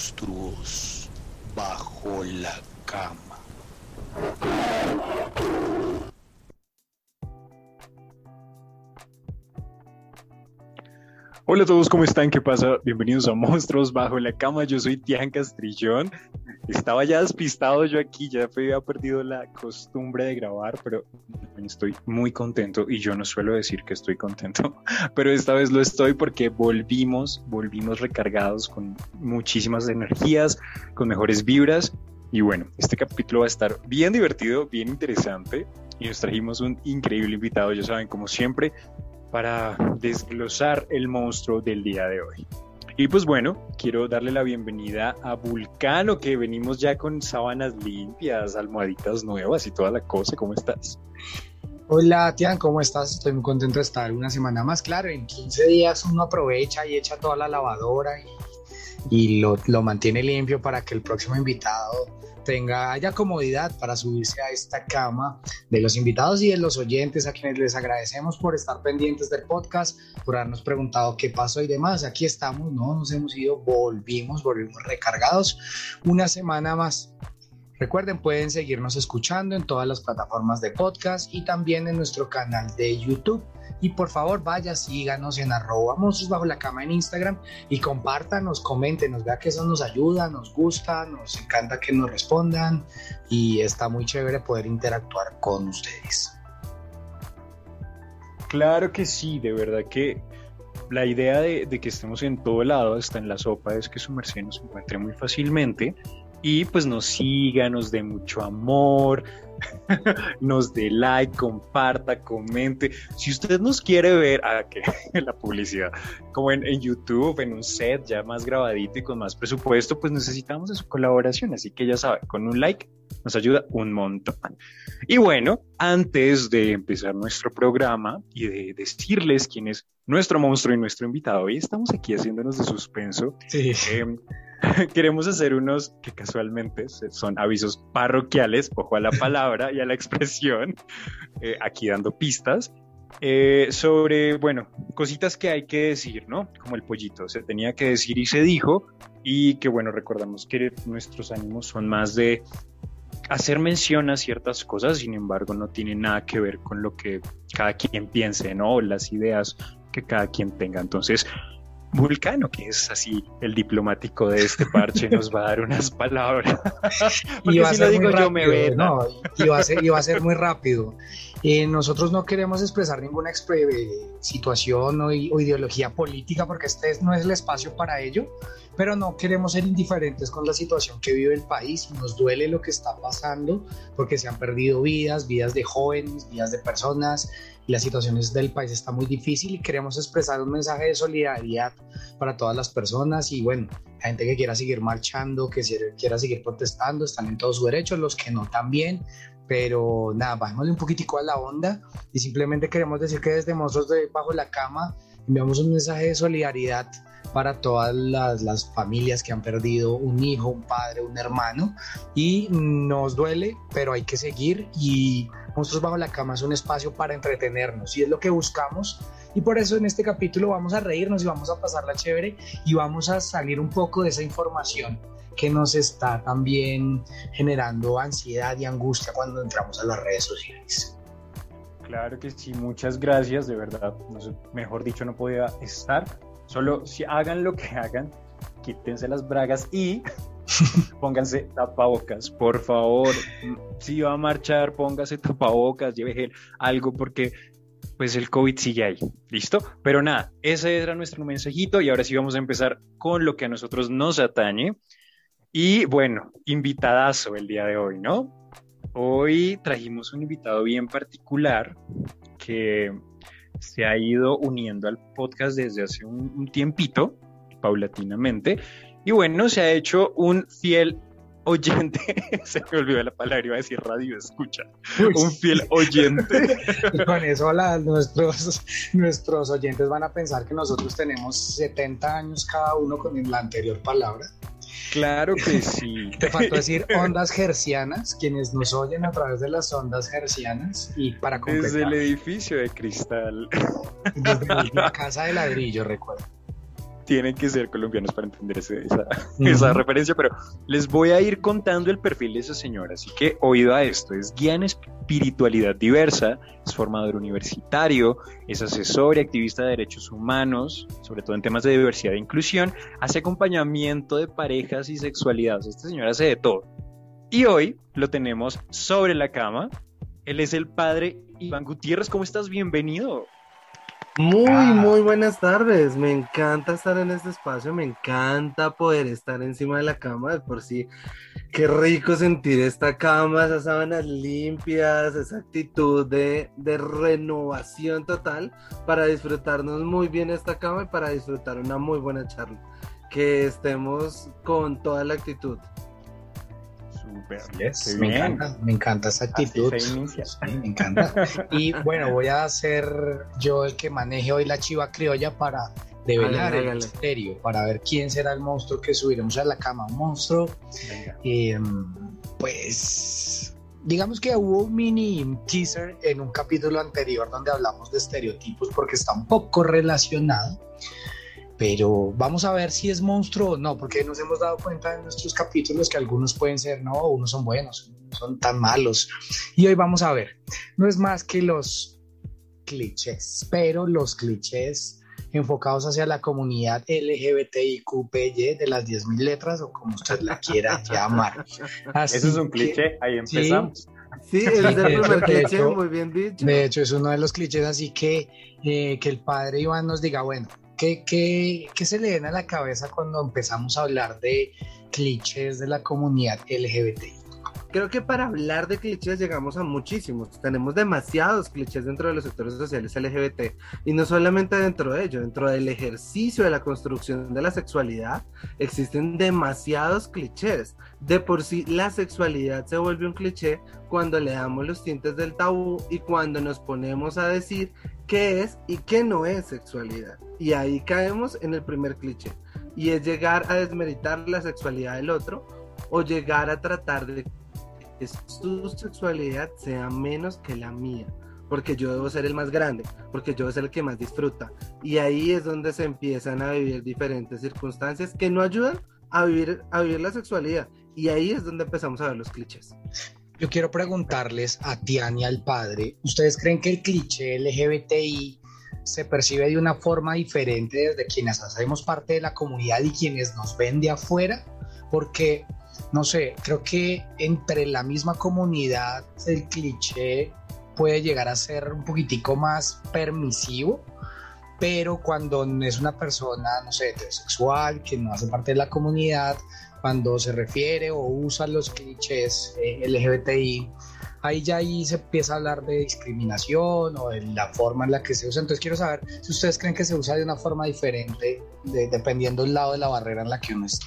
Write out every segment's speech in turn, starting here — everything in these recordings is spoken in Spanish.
Monstruos Bajo la Cama. Hola a todos, ¿cómo están? ¿Qué pasa? Bienvenidos a Monstruos Bajo la Cama. Yo soy Tian Castrillón. Estaba ya despistado yo aquí, ya había perdido la costumbre de grabar, pero estoy muy contento y yo no suelo decir que estoy contento, pero esta vez lo estoy porque volvimos recargados con muchísimas energías, con mejores vibras y bueno, este capítulo va a estar bien divertido, bien interesante y nos trajimos un increíble invitado, ya saben, como siempre, para desglosar el monstruo del día de hoy. Y pues bueno, quiero darle la bienvenida a Vulcano, que venimos ya con sábanas limpias, almohaditas nuevas y toda la cosa. ¿Cómo estás? Hola, Tian, ¿cómo estás? Estoy muy contento de estar una semana más. Claro, en 15 días uno aprovecha y echa toda la lavadora y lo mantiene limpio para que el próximo invitado haya comodidad para subirse a esta cama de los invitados y de los oyentes, a quienes les agradecemos por estar pendientes del podcast, por habernos preguntado qué pasó y demás. Aquí estamos, no nos hemos ido, volvimos recargados una semana más. Recuerden, pueden seguirnos escuchando en todas las plataformas de podcast y también en nuestro canal de YouTube. Y por favor, vaya, síganos en @monstruosbajolacama en Instagram y compártanos, coméntenos, vea que eso nos ayuda, nos gusta, nos encanta que nos respondan y está muy chévere poder interactuar con ustedes. Claro que sí, de verdad que la idea de que estemos en todo lado, hasta en la sopa, es que su merced nos encuentre muy fácilmente y pues nos siga, nos dé mucho amor, nos dé like, comparta, comente. Si usted nos quiere ver, ¿qué? La publicidad, como en YouTube, en un set ya más grabadito y con más presupuesto, pues necesitamos de su colaboración, así que ya sabe, con un like nos ayuda un montón. Y bueno, antes de empezar nuestro programa y de decirles quién es nuestro monstruo y nuestro invitado, hoy estamos aquí haciéndonos de suspenso. Sí. Queremos hacer unos que casualmente son avisos parroquiales, ojo a la palabra y a la expresión, aquí dando pistas, sobre, bueno, cositas que hay que decir, ¿no? Como el pollito, se tenía que decir y se dijo, y que bueno, recordamos que nuestros ánimos son más de hacer mención a ciertas cosas, sin embargo no tiene nada que ver con lo que cada quien piense, ¿no? O las ideas que cada quien tenga, entonces Vulcano, que es así el diplomático de este parche, nos va a dar unas palabras. Y va a ser muy rápido. Nosotros no queremos expresar ninguna situación o ideología política, porque este no es el espacio para ello, pero no queremos ser indiferentes con la situación que vive el país. Nos duele lo que está pasando, porque se han perdido vidas de jóvenes, vidas de personas. La situación del país está muy difícil y queremos expresar un mensaje de solidaridad para todas las personas y bueno, la gente que quiera seguir marchando, que quiera seguir protestando, están en todos sus derechos, los que no también, pero nada, bajémosle un poquitico a la onda y simplemente queremos decir que desde Monstruos Bajo la Cama enviamos un mensaje de solidaridad para todas las familias que han perdido un hijo, un padre, un hermano, y nos duele, pero hay que seguir, y Monstruos Bajo la Cama es un espacio para entretenernos y es lo que buscamos, y por eso en este capítulo vamos a reírnos y vamos a pasarla chévere y vamos a salir un poco de esa información que nos está también generando ansiedad y angustia cuando entramos a las redes sociales. Claro que sí, muchas gracias, de verdad, mejor dicho no podía estar, solo si hagan lo que hagan, quítense las bragas y pónganse tapabocas, por favor. Si va a marchar, póngase tapabocas, lleve gel, algo, porque pues el COVID sigue ahí, ¿listo? Pero nada, ese era nuestro mensajito y ahora sí vamos a empezar con lo que a nosotros nos atañe. Y bueno, invitadazo el día de hoy, ¿no? Hoy trajimos un invitado bien particular que se ha ido uniendo al podcast desde hace un tiempito, paulatinamente, y bueno, se ha hecho un fiel oyente, se me olvidó la palabra, iba a decir radio escucha, un fiel oyente. Y con eso nuestros oyentes van a pensar que nosotros tenemos 70 años cada uno con la anterior palabra. Claro que sí. Te faltó decir ondas hercianas, quienes nos oyen a través de las ondas hercianas y para completar. Desde el edificio de cristal. Desde la casa de ladrillo, recuerdo. tienen que ser colombianos para entender esa referencia, pero les voy a ir contando el perfil de esa señora. Así que oído a esto: es guía en espiritualidad diversa, es formador universitario, es asesor y activista de derechos humanos, sobre todo en temas de diversidad e inclusión, hace acompañamiento de parejas y sexualidad. O sea, esta señora hace de todo. Y hoy lo tenemos sobre la cama. Él es el padre Iván Gutiérrez. ¿Cómo estás? Bienvenido. Muy buenas tardes. Me encanta estar en este espacio. Me encanta poder estar encima de la cama. De por sí, qué rico sentir esta cama, esas sábanas limpias, esa actitud de renovación total para disfrutarnos muy bien esta cama y para disfrutar una muy buena charla. Que estemos con toda la actitud. Yes, me encanta esa actitud. Sí, me encanta. Y bueno, voy a ser yo el que maneje hoy la chiva criolla para develar el misterio, para ver quién será el monstruo que subiremos a la cama. Un monstruo. Pues digamos que hubo un mini teaser en un capítulo anterior donde hablamos de estereotipos porque está un poco relacionado. Pero vamos a ver si es monstruo o no, porque nos hemos dado cuenta en nuestros capítulos que algunos pueden ser, no, unos son buenos, no son tan malos. Y hoy vamos a ver, no es más que los clichés, pero los clichés enfocados hacia la comunidad LGBTIQPY de las 10.000 letras o como usted la quiera llamar. Así eso es un cliché, ahí empezamos. Sí, es el primer cliché, muy bien dicho. De hecho, es uno de los clichés, así que el padre Iván nos diga, bueno, ¿Qué se le viene a la cabeza cuando empezamos a hablar de clichés de la comunidad LGBT? Creo que para hablar de clichés llegamos a muchísimos. Tenemos demasiados clichés dentro de los sectores sociales LGBT. Y no solamente dentro de ello, dentro del ejercicio de la construcción de la sexualidad, existen demasiados clichés. De por sí, la sexualidad se vuelve un cliché cuando le damos los tintes del tabú y cuando nos ponemos a decir qué es y qué no es sexualidad. Y ahí caemos en el primer cliché, y es llegar a desmeritar la sexualidad del otro o llegar a tratar de que su sexualidad sea menos que la mía, porque yo debo ser el más grande, porque yo debo ser el que más disfruta. Y ahí es donde se empiezan a vivir diferentes circunstancias que no ayudan a vivir la sexualidad, y ahí es donde empezamos a ver los clichés. Yo quiero preguntarles a Tian y al padre, ¿ustedes creen que el cliché LGBTI se percibe de una forma diferente desde quienes hacemos parte de la comunidad y quienes nos ven de afuera? Porque, no sé, creo que entre la misma comunidad el cliché puede llegar a ser un poquitico más permisivo, pero cuando es una persona, no sé, heterosexual, que no hace parte de la comunidad, cuando se refiere o usa los clichés LGBTI, ahí se empieza a hablar de discriminación o de la forma en la que se usa. Entonces quiero saber si ustedes creen que se usa de una forma diferente dependiendo del lado de la barrera en la que uno esté.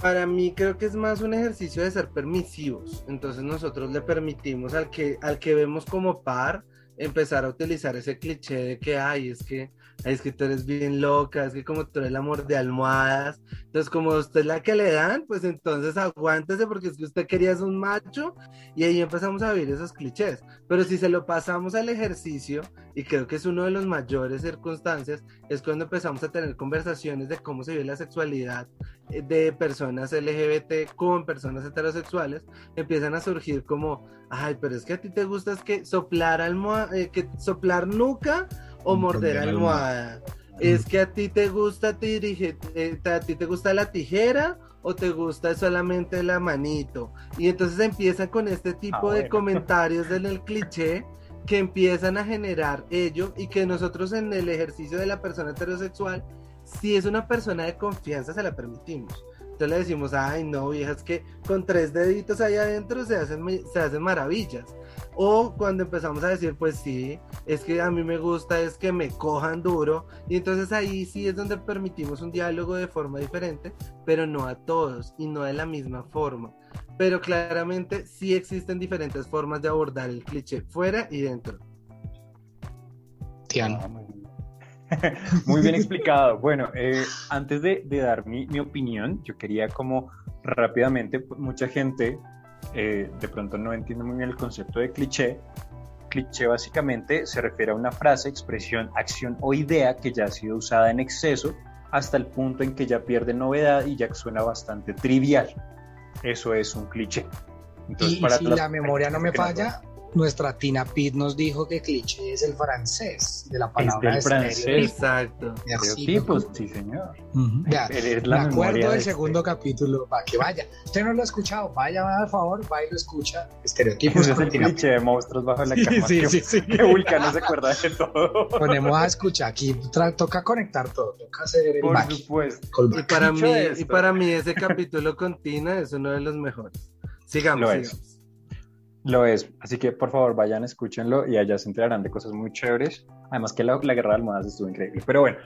Para mí creo que es más un ejercicio de ser permisivos. Entonces nosotros le permitimos al que vemos como par empezar a utilizar ese cliché de que es que tú eres bien loca, es que como tú eres el amor de almohadas, entonces como usted es la que le dan, pues entonces aguántese porque es que usted quería ser un macho, y ahí empezamos a vivir esos clichés. Pero si se lo pasamos al ejercicio, y creo que es uno de los mayores circunstancias, es cuando empezamos a tener conversaciones de cómo se vive la sexualidad de personas LGBT con personas heterosexuales. Empiezan a surgir como, ay, pero es que a ti te gusta es que soplar nuca o morder almohada, es que a ti te gusta la tijera o te gusta solamente la manito, y entonces empiezan con este tipo de comentarios del cliché que empiezan a generar ello, y que nosotros en el ejercicio de la persona heterosexual, si es una persona de confianza, se la permitimos. Entonces le decimos, ay no vieja, es que con 3 deditos ahí adentro se hacen maravillas. O cuando empezamos a decir, pues sí, es que a mí me gusta, es que me cojan duro. Y entonces ahí sí es donde permitimos un diálogo de forma diferente, pero no a todos y no de la misma forma. Pero claramente sí existen diferentes formas de abordar el cliché, fuera y dentro. Tiano. Muy bien explicado. Bueno, antes de dar mi opinión, yo quería como rápidamente, mucha gente de pronto no entiende muy bien el concepto de cliché, Cliché básicamente se refiere a una frase, expresión, acción o idea que ya ha sido usada en exceso hasta el punto en que ya pierde novedad y ya suena bastante trivial. Eso es un cliché. Entonces, y para si la memoria no me falla, nuestra Tina Pitt nos dijo que cliché es el francés, de la palabra es del francés. Exacto. Estereotipos, sí, señor. Uh-huh. Ya, me acuerdo del segundo capítulo, para que vaya. Usted no lo ha escuchado, vaya, por favor, va y lo escucha. Estereotipos. Ese es el cliché de Monstruos Bajo la Cama. Sí, sí, sí. Que Vulcano se acuerda de todo. Ponemos a escuchar, aquí toca conectar todo, toca hacer el back. Por supuesto. Y para mí ese capítulo con Tina es uno de los mejores. Sigamos. Lo es, así que por favor vayan, escúchenlo y allá se enterarán de cosas muy chéveres. Además que la guerra de almohadas estuvo increíble, pero bueno,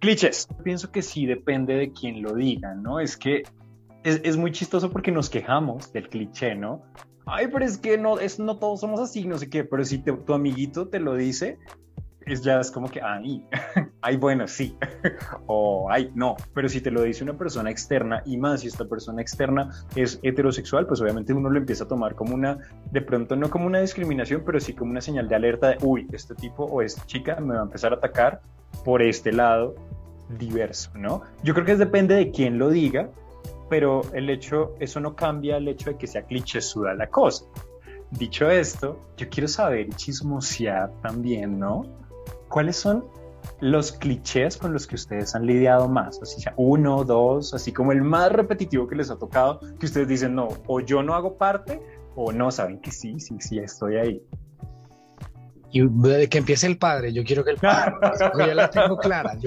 clichés. Pienso que sí depende de quién lo diga, ¿no? Es que es muy chistoso porque nos quejamos del cliché, ¿no? Ay, pero es que no todos somos así, no sé qué, pero si tu amiguito te lo dice, ya es como que, ay, bueno, sí, o ay, no, pero si te lo dice una persona externa, y más si esta persona externa es heterosexual, pues obviamente uno lo empieza a tomar como de pronto no como una discriminación, pero sí como una señal de alerta de, uy, este tipo o esta chica me va a empezar a atacar por este lado diverso, ¿no? Yo creo que depende de quién lo diga, pero eso no cambia el hecho de que sea clichésuda la cosa. Dicho esto, yo quiero saber y chismosear también, ¿no? ¿Cuáles son los clichés con los que ustedes han lidiado más? Así sea uno, dos, así como el más repetitivo que les ha tocado, que ustedes dicen, no, o yo no hago parte, o no, saben que sí, estoy ahí. Y que empiece el padre, yo quiero que el padre... yo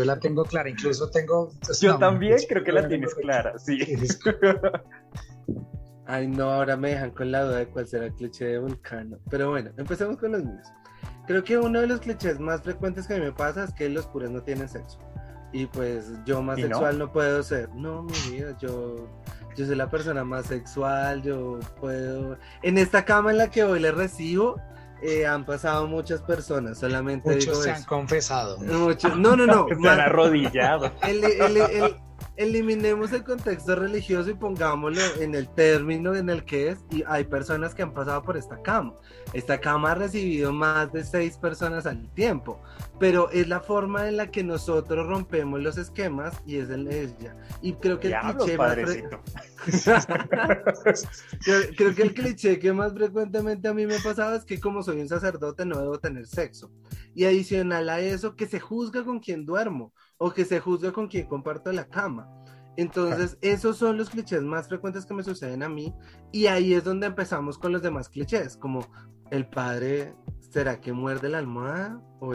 la tengo clara, incluso tengo... Yo también creo que la tienes clara, sí. Ay, no, ahora me dejan con la duda de cuál será el cliché de Vulcano. Pero bueno, empecemos con los míos. Creo que uno de los clichés más frecuentes que a mí me pasa es que los puros no tienen sexo. Y pues yo más sexual no puedo ser. No, mi vida, yo soy la persona más sexual, yo puedo... En esta cama en la que hoy les recibo, han pasado muchas personas, solamente muchos digo se eso. Han confesado. Muchos, no. Se han arrodillado. Eliminemos el contexto religioso y pongámoslo en el término en el que es, y hay personas que han pasado por esta cama. Esta cama ha recibido más de 6 personas al tiempo, pero es la forma en la que nosotros rompemos los esquemas y es el ella. Y creo que el cliché que más frecuentemente a mí me ha pasado es que como soy un sacerdote no debo tener sexo. Y adicional a eso, que se juzga con quien duermo o que se juzga con quien comparto la cama. Entonces, esos son los clichés más frecuentes que me suceden a mí, y ahí es donde empezamos con los demás clichés, como el padre, ¿será que muerde la almohada? ¿O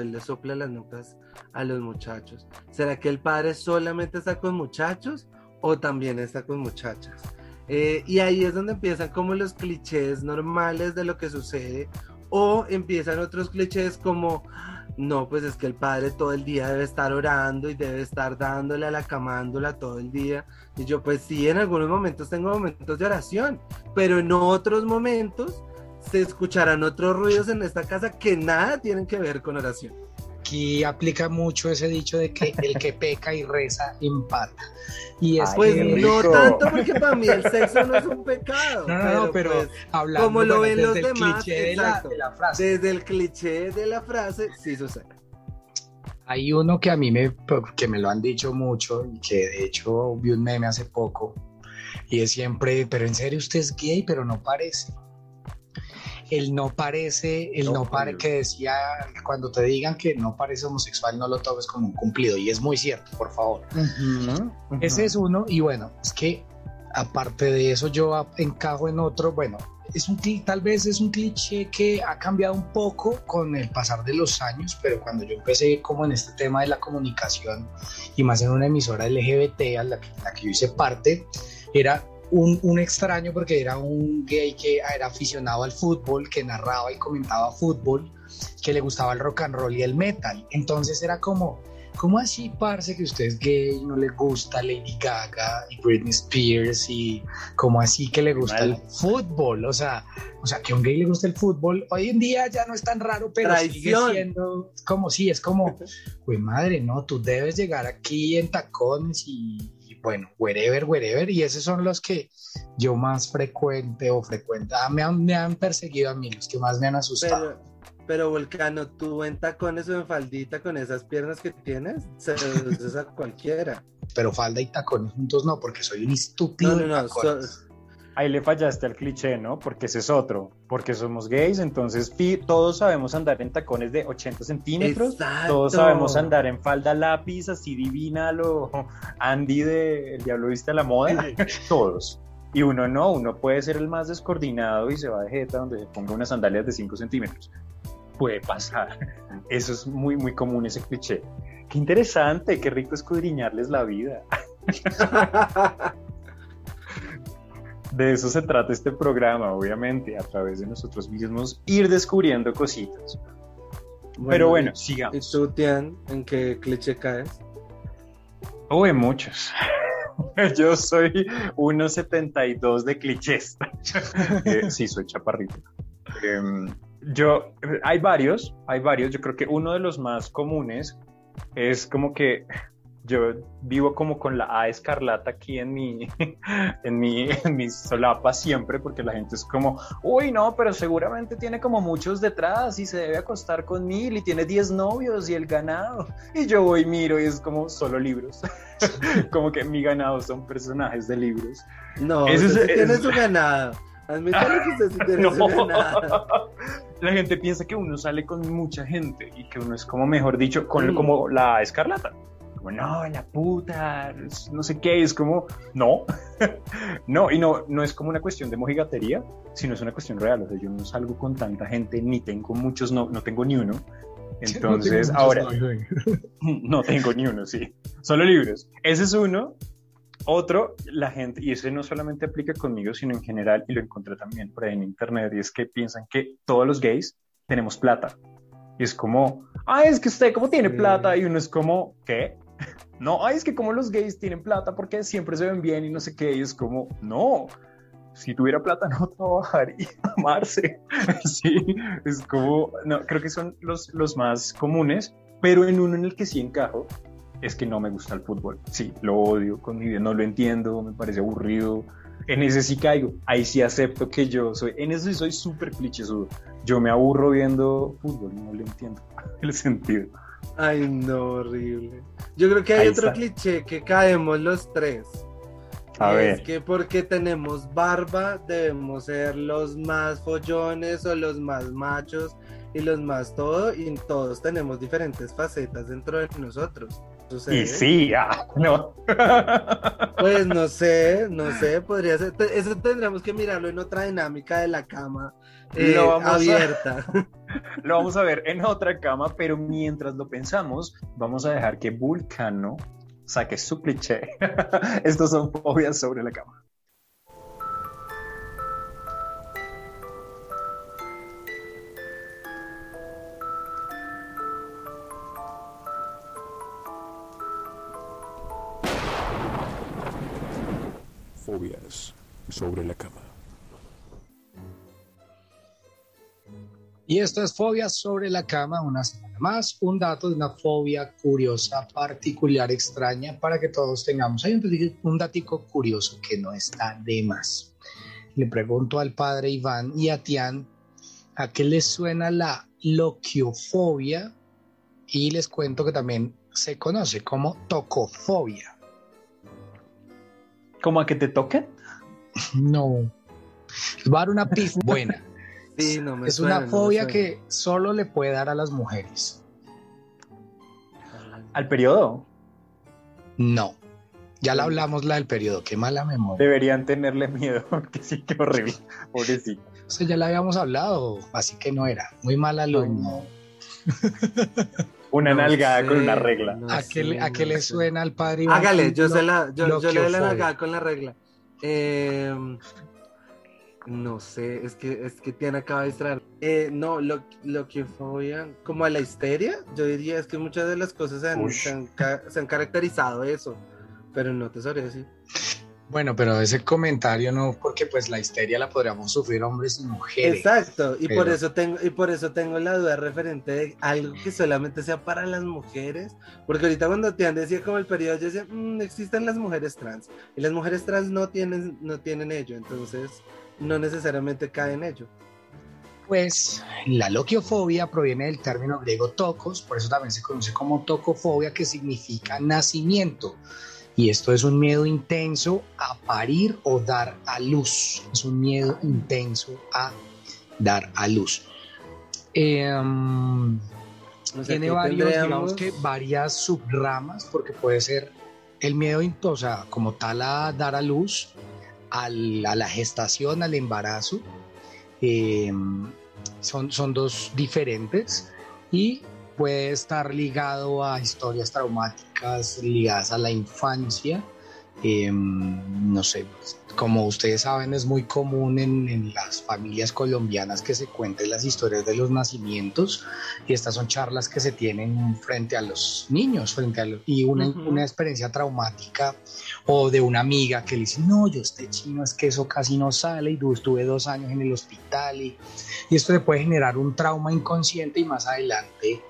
él le sopla las nucas a los muchachos? ¿Será que el padre solamente está con muchachos o también está con muchachas? Y ahí es donde empiezan como los clichés normales de lo que sucede, o empiezan otros clichés como... No, pues es que el padre todo el día debe estar orando y debe estar dándole a la camándola todo el día. Y yo pues sí, en algunos momentos tengo momentos de oración, pero en otros momentos se escucharán otros ruidos en esta casa que nada tienen que ver con oración. Aquí aplica mucho ese dicho de que el que peca y reza empata. Y es pues que... no tanto, porque para mí el sexo no es un pecado. No, pero pues, hablando como lo ven los demás, de la frase. Desde el cliché de la frase, sí sucede. Hay uno que a mí me lo han dicho mucho, y que de hecho vi un meme hace poco, y es siempre, pero en serio usted es gay, pero no parece. Que decía, cuando te digan que no parece homosexual, no lo tomes como un cumplido, y es muy cierto, por favor. Uh-huh, uh-huh. Ese es uno, y bueno, es que aparte de eso yo encajo en otro, bueno, tal vez es un cliché que ha cambiado un poco con el pasar de los años, pero cuando yo empecé como en este tema de la comunicación, y más en una emisora LGBT a la que yo hice parte, era... Un extraño, porque era un gay que era aficionado al fútbol, que narraba y comentaba fútbol, que le gustaba el rock and roll y el metal. Entonces era como, ¿cómo así, parce, que usted es gay, no le gusta Lady Gaga y Britney Spears? Y ¿cómo así que le gusta el fútbol? O sea, que a un gay le gusta el fútbol, hoy en día ya no es tan raro, pero traición. Sigue siendo como, sí, es como, güey, madre, no, tú debes llegar aquí en tacones y bueno, wherever, y esos son los que yo más frecuenta, me han perseguido a mí, los que más me han asustado. Pero Vulcano, tú en tacones o en faldita con esas piernas que tienes, se reduces a cualquiera. Pero falda y tacones juntos no, porque soy un estúpido. No, ahí le fallaste al cliché, ¿no? Porque ese es otro, porque somos gays, entonces todos sabemos andar en tacones de 80 centímetros, exacto. Todos sabemos andar en falda lápiz, así divina lo Andy de El Diablo Viste a la Moda, todos. Y uno no, uno puede ser el más descoordinado y se va de jeta donde se ponga unas sandalias de 5 centímetros. Puede pasar, eso es muy muy común, ese cliché. Qué interesante, qué rico escudriñarles la vida. De eso se trata este programa, obviamente, a través de nosotros mismos, ir descubriendo cositas. Bueno, pero bueno, sigamos. ¿Y tú, Tian, en qué cliché caes? Oh, en muchos. Yo soy 1.72 de clichés. Sí, soy chaparrito. Hay varios. Yo creo que uno de los más comunes es como que... yo vivo como con la A escarlata aquí en mi solapa siempre, porque la gente es como, uy, no, pero seguramente tiene como muchos detrás y se debe acostar con 1000 y tiene 10 novios y el ganado. Y yo voy, miro y es como solo libros. Como que mi ganado son personajes de libros. No, usted tiene su ganado. Admítalo que usted sí tiene su ganado. La gente piensa que uno sale con mucha gente y que uno es como, mejor dicho, como la A escarlata. No, la puta, no sé qué, es como, no, no, y no es como una cuestión de mojigatería, sino es una cuestión real. O sea, yo no salgo con tanta gente, ni tengo muchos, no tengo ni uno, entonces no ahora, no tengo ni uno, sí, solo libros, ese es uno. Otro, la gente, y ese no solamente aplica conmigo, sino en general, y lo encontré también por ahí en internet, y es que piensan que todos los gays tenemos plata, y es como, es que usted como tiene plata, y uno es como, ¿qué? No, es que como los gays tienen plata porque siempre se ven bien y no sé qué, y es como, no, si tuviera plata no trabajaría, amarse. Sí, es como, no, creo que son los más comunes, pero en uno en el que sí encajo es que no me gusta el fútbol. Sí, lo odio con mi vida, no lo entiendo, me parece aburrido. En ese sí caigo, ahí sí acepto que yo soy, en eso sí soy súper clichesudo. Yo me aburro viendo fútbol y no le entiendo el sentido. Ay, no, horrible. Yo creo que hay otro cliché que caemos los tres. A ver. Es que porque tenemos barba debemos ser los más follones o los más machos y los más todo, y todos tenemos diferentes facetas dentro de nosotros. ¿Sucede? Y sí, no. Pues no sé, podría ser. Eso tendremos que mirarlo en otra dinámica de la cama abierta. Lo vamos a ver en otra cama, pero mientras lo pensamos, vamos a dejar que Vulcano saque su cliché. Estos son fobias sobre la cama. Fobias sobre la cama. Y esto es Fobias sobre la Cama, una semana más, un dato de una fobia curiosa, particular, extraña, para que todos tengamos. Hay un datico curioso que no está de más. Le pregunto al padre Iván y a Tian, ¿a qué les suena la loquiofobia? Y les cuento que también se conoce como tocofobia. ¿Cómo a que te toquen? No. Les voy a dar una pista buena. Sí, es una fobia que solo le puede dar a las mujeres. ¿Al periodo? No. Ya la hablamos, la del periodo. Qué mala memoria. Deberían tenerle miedo, porque sí, qué horrible. Pobrecito. O sea, ya la habíamos hablado, así que no era. Muy mal alumno. Una nalgada con una regla. ¿A qué le suena al padre? Hágale, yo le doy la nalgada con la regla. No sé, es que Tiana acaba de distraer. No, loquiofobia, como a la histeria, yo diría, es que muchas de las cosas se han caracterizado eso, pero no te sabría decir. Bueno, pero ese comentario no, porque pues la histeria la podríamos sufrir hombres y mujeres. Exacto, y, pero... por eso tengo la duda referente de algo que solamente sea para las mujeres, porque ahorita cuando Tian decía como el periodo, yo decía, existen las mujeres trans, y las mujeres trans no tienen ello, entonces no necesariamente cae en ello. Pues la loquiofobia proviene del término griego tocos, por eso también se conoce como tocofobia, que significa nacimiento. Y esto es un miedo intenso a parir o dar a luz. Es un miedo intenso a dar a luz. O sea, tiene varios, digamos que varias subramas, porque puede ser el miedo, o sea, como tal a dar a luz, a la gestación, al embarazo. Son dos diferentes y puede estar ligado a historias traumáticas ligadas a la infancia. No sé, como ustedes saben, es muy común en las familias colombianas que se cuenten las historias de los nacimientos, y estas son charlas que se tienen frente a los niños, y una experiencia traumática, o de una amiga que le dice, no, yo este chino es que eso casi no sale y estuve 2 años en el hospital, y esto le puede generar un trauma inconsciente y más adelante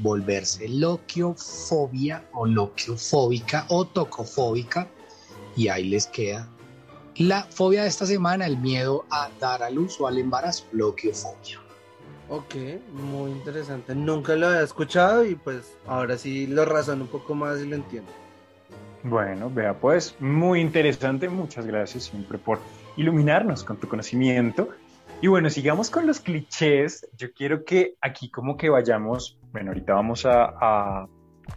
volverse loquiofobia o loquiofóbica o tocofóbica. Y ahí les queda la fobia de esta semana, el miedo a dar a luz o al embarazo, loquiofobia. Ok, muy interesante, nunca lo había escuchado y pues ahora sí lo razono un poco más y lo entiendo. Bueno, vea pues, muy interesante, muchas gracias siempre por iluminarnos con tu conocimiento. Y bueno, sigamos con los clichés. Yo quiero que aquí como que vayamos, bueno, ahorita vamos a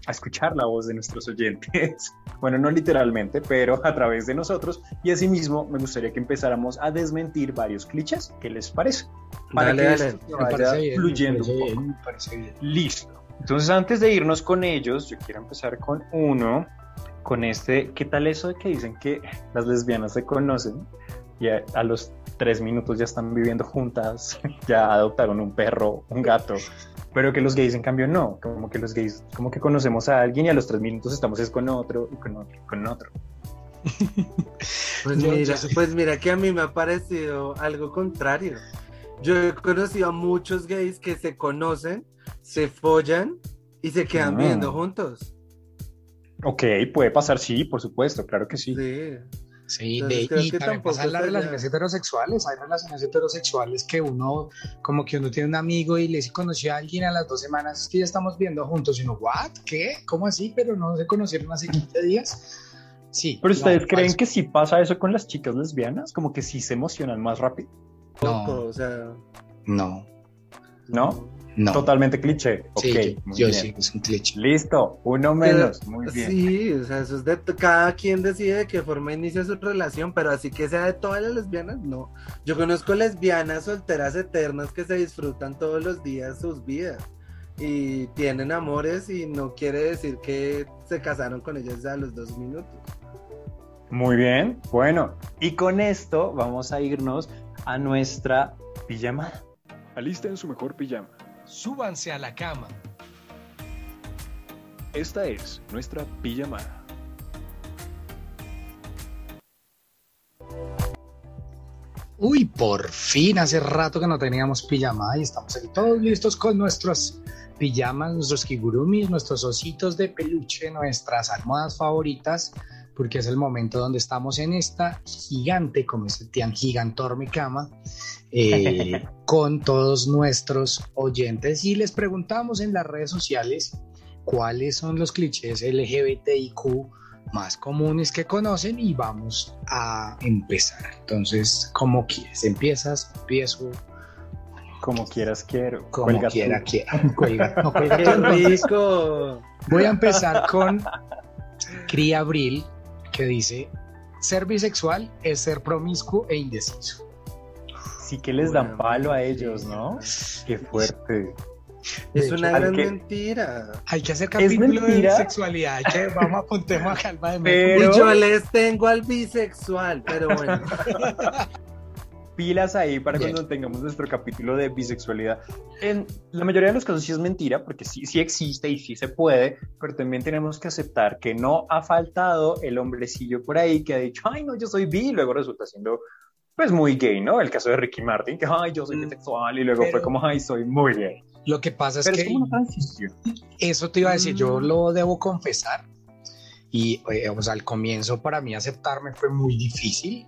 escuchar la voz de nuestros oyentes, bueno, no literalmente, pero a través de nosotros, y asimismo me gustaría que empezáramos a desmentir varios clichés. ¿Qué les parece? Para dale, que esto vaya fluyendo un poco. Me parece bien. Listo. Entonces, antes de irnos con ellos, yo quiero empezar con uno, con este, ¿qué tal eso de que dicen que las lesbianas se conocen y a los 3 minutos ya están viviendo juntas, ya adoptaron un perro, un gato, pero que los gays en cambio no, como que los gays como que conocemos a alguien y a los 3 minutos estamos es con otro y con otro y con otro? Pues mira que a mí me ha parecido algo contrario. Yo he conocido a muchos gays que se conocen, se follan y se quedan viviendo juntos. Ok, puede pasar, sí, por supuesto, claro que sí. Sí, y también pasan las relaciones heterosexuales. Hay relaciones heterosexuales que uno, como que uno tiene un amigo y le dice, conocí a alguien, a las 2 semanas, es que ya estamos viendo juntos, y uno, ¿what? ¿Qué? ¿Cómo así? Pero no se conocieron hace 15 días. Sí. ¿Pero ustedes creen que sí pasa eso con las chicas lesbianas? ¿Como que sí se emocionan más rápido? No. O sea... No. ¿No? No. Totalmente cliché. Sí, okay, yo sí, es un cliché. Listo, uno menos. Muy bien. Sí, o sea, eso es cada quien decide de qué forma inicia su relación, pero así que sea de todas las lesbianas, no. Yo conozco lesbianas solteras eternas que se disfrutan todos los días sus vidas y tienen amores, y no quiere decir que se casaron con ellas a los 2 minutos. Muy bien, bueno, y con esto vamos a irnos a nuestra pijama. Alisten su mejor pijama. Súbanse a la cama. Esta es nuestra pijamada. Uy, por fin, hace rato que no teníamos pijamada y estamos aquí todos listos con nuestros pijamas, nuestros kigurumis, nuestros ositos de peluche, nuestras almohadas favoritas, porque es el momento donde estamos en esta gigante, como este Tian gigantorme cama, con todos nuestros oyentes, y les preguntamos en las redes sociales cuáles son los clichés LGBTIQ más comunes que conocen, y vamos a empezar. Entonces, ¿cómo quieres? ¿Empiezas? ¿Empiezo? Como quieras quiero. Como cuelga quiera tú. Quiera. Cuelga. No, cuelga. ¡Qué rico! Voy a empezar con Cri Abril, que dice, ser bisexual es ser promiscuo e indeciso. Sí que les dan palo a ellos, ¿no? Qué fuerte. Es una gran mentira. Hay que hacer capítulo de sexualidad. Vamos a poner a calma de mí. Y yo les tengo al bisexual, pero bueno. pilas ahí para cuando tengamos nuestro capítulo de bisexualidad. En la mayoría de los casos sí es mentira, porque sí existe y sí se puede, pero también tenemos que aceptar que no ha faltado el hombrecillo por ahí que ha dicho, ay no, yo soy bi, y luego resulta siendo pues muy gay, ¿no? El caso de Ricky Martin, que ay, yo soy bisexual, y luego fue como, ay, soy muy gay. Lo que pasa es que eso te iba a decir, yo lo debo confesar. Y o sea, al comienzo para mí aceptarme fue muy difícil,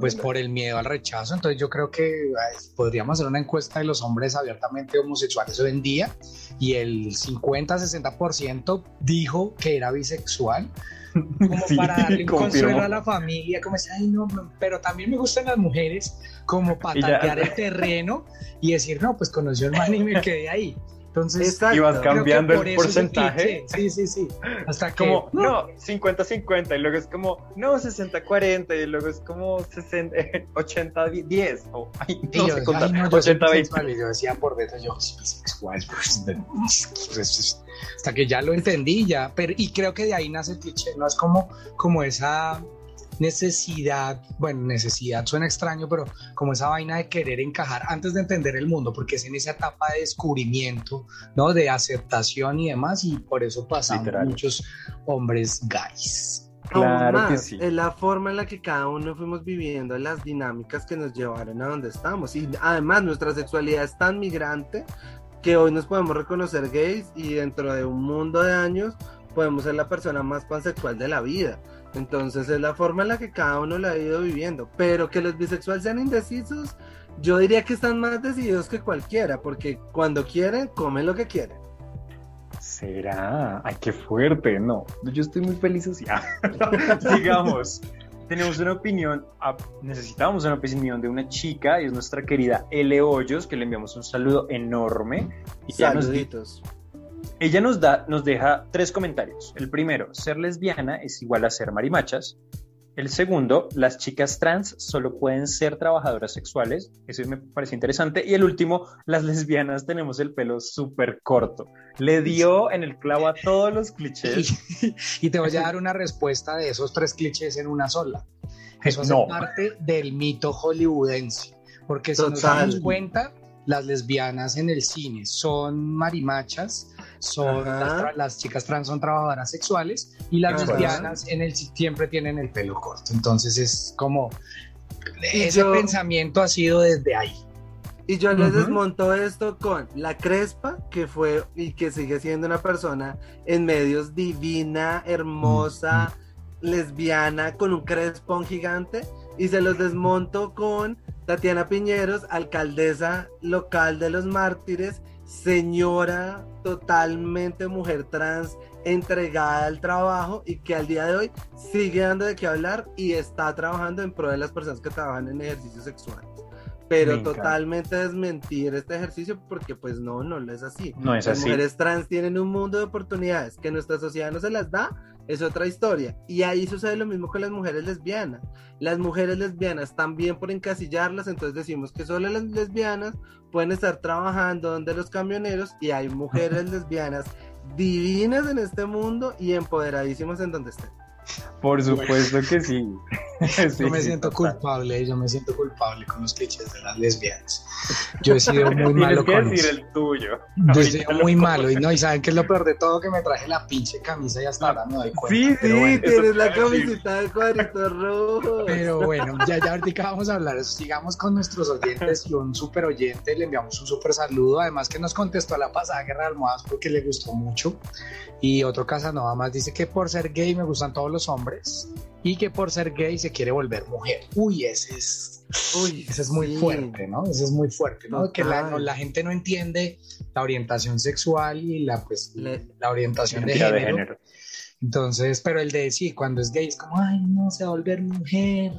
pues por el miedo al rechazo. Entonces yo creo que podríamos hacer una encuesta de los hombres abiertamente homosexuales hoy en día y el 50-60% dijo que era bisexual, como para darle un consuelo a la familia, como decir, ay no, pero también me gustan las mujeres, como para tantear el terreno y decir, no, pues conoció el man y me quedé ahí. Entonces, exacto, y vas cambiando el porcentaje. Sí. Hasta que, como, no, 50-50, y luego es como, no, 60-40, y luego es como 80-10. Oh, ay, no, y yo, ay, no, yo 80-20. Yo decía por dentro, yo soy bisexual. Hasta que ya lo entendí, ya. Pero, y creo que de ahí nace el cliché, ¿no? Es como esa necesidad suena extraño, pero como esa vaina de querer encajar antes de entender el mundo, porque es en esa etapa de descubrimiento, ¿no? De aceptación y demás, y por eso pasan muchos hombres gays. Claro, más, que sí. Es la forma en la que cada uno fuimos viviendo las dinámicas que nos llevaron a donde estamos, y además nuestra sexualidad es tan migrante que hoy nos podemos reconocer gays y dentro de un mundo de años podemos ser la persona más pansexual de la vida. Entonces es la forma en la que cada uno lo ha ido viviendo, pero que los bisexuales sean indecisos, yo diría que están más decididos que cualquiera, porque cuando quieren, comen lo que quieren. ¿Será? Ay, qué fuerte, no, yo estoy muy feliz así. Digamos, tenemos una opinión, necesitamos una opinión de una chica, y es nuestra querida L. Hoyos, que le enviamos un saludo enorme. Y saluditos. Ella nos deja 3 comentarios. El primero, ser lesbiana es igual a ser marimachas. El segundo, las chicas trans solo pueden ser trabajadoras sexuales. Eso me parece interesante. Y el último, las lesbianas tenemos el pelo súper corto. Le dio en el clavo a todos los clichés. Y te voy a dar una respuesta de esos 3 clichés en una sola. Eso hace parte del mito hollywoodense. Porque si nos damos cuenta, las lesbianas en el cine son marimachas, las chicas trans son trabajadoras sexuales, y las lesbianas en el siempre tienen el pelo corto. Entonces es como ese pensamiento ha sido desde ahí. Y yo les desmonto esto con la Crespa, que fue y que sigue siendo una persona en medios divina, hermosa, lesbiana, con un crespón gigante, y se los desmonto con Tatiana Piñeros, alcaldesa local de Los Mártires, señora totalmente mujer trans, entregada al trabajo, y que al día de hoy sigue dando de qué hablar y está trabajando en pro de las personas que trabajan en ejercicios sexuales. Pero totalmente desmentir este ejercicio, porque pues no es así. No es así. Las mujeres trans tienen un mundo de oportunidades que nuestra sociedad no se las da, es otra historia. Y ahí sucede lo mismo con las mujeres lesbianas. Las mujeres lesbianas también, por encasillarlas, entonces decimos que solo las lesbianas pueden estar trabajando donde los camioneros, y hay mujeres lesbianas divinas en este mundo y empoderadísimas en donde estén. Por supuesto que sí. Yo me siento culpable con los clichés de las lesbianas. Yo he sido muy malo con eso. El tuyo. Yo he sido muy malo, y saben que es lo peor de todo, que me traje la pinche camisa y hasta ahora me doy cuenta. Sí, tienes la camiseta de cuadritos rojos. Pero bueno, ya ahorita vamos a hablar eso. Sigamos con nuestros oyentes, y un super oyente, le enviamos un super saludo, además que nos contestó a la pasada guerra de almohadas porque le gustó mucho. Y otro Casanova más dice que por ser gay me gustan todos los hombres, y que por ser gay se quiere volver mujer. Ese es muy fuerte, ¿no? Ese es muy fuerte, ¿no? Que la gente no entiende la orientación sexual y la orientación de género. Entonces, pero el de sí, cuando es gay es como, ay, no, se va a volver mujer.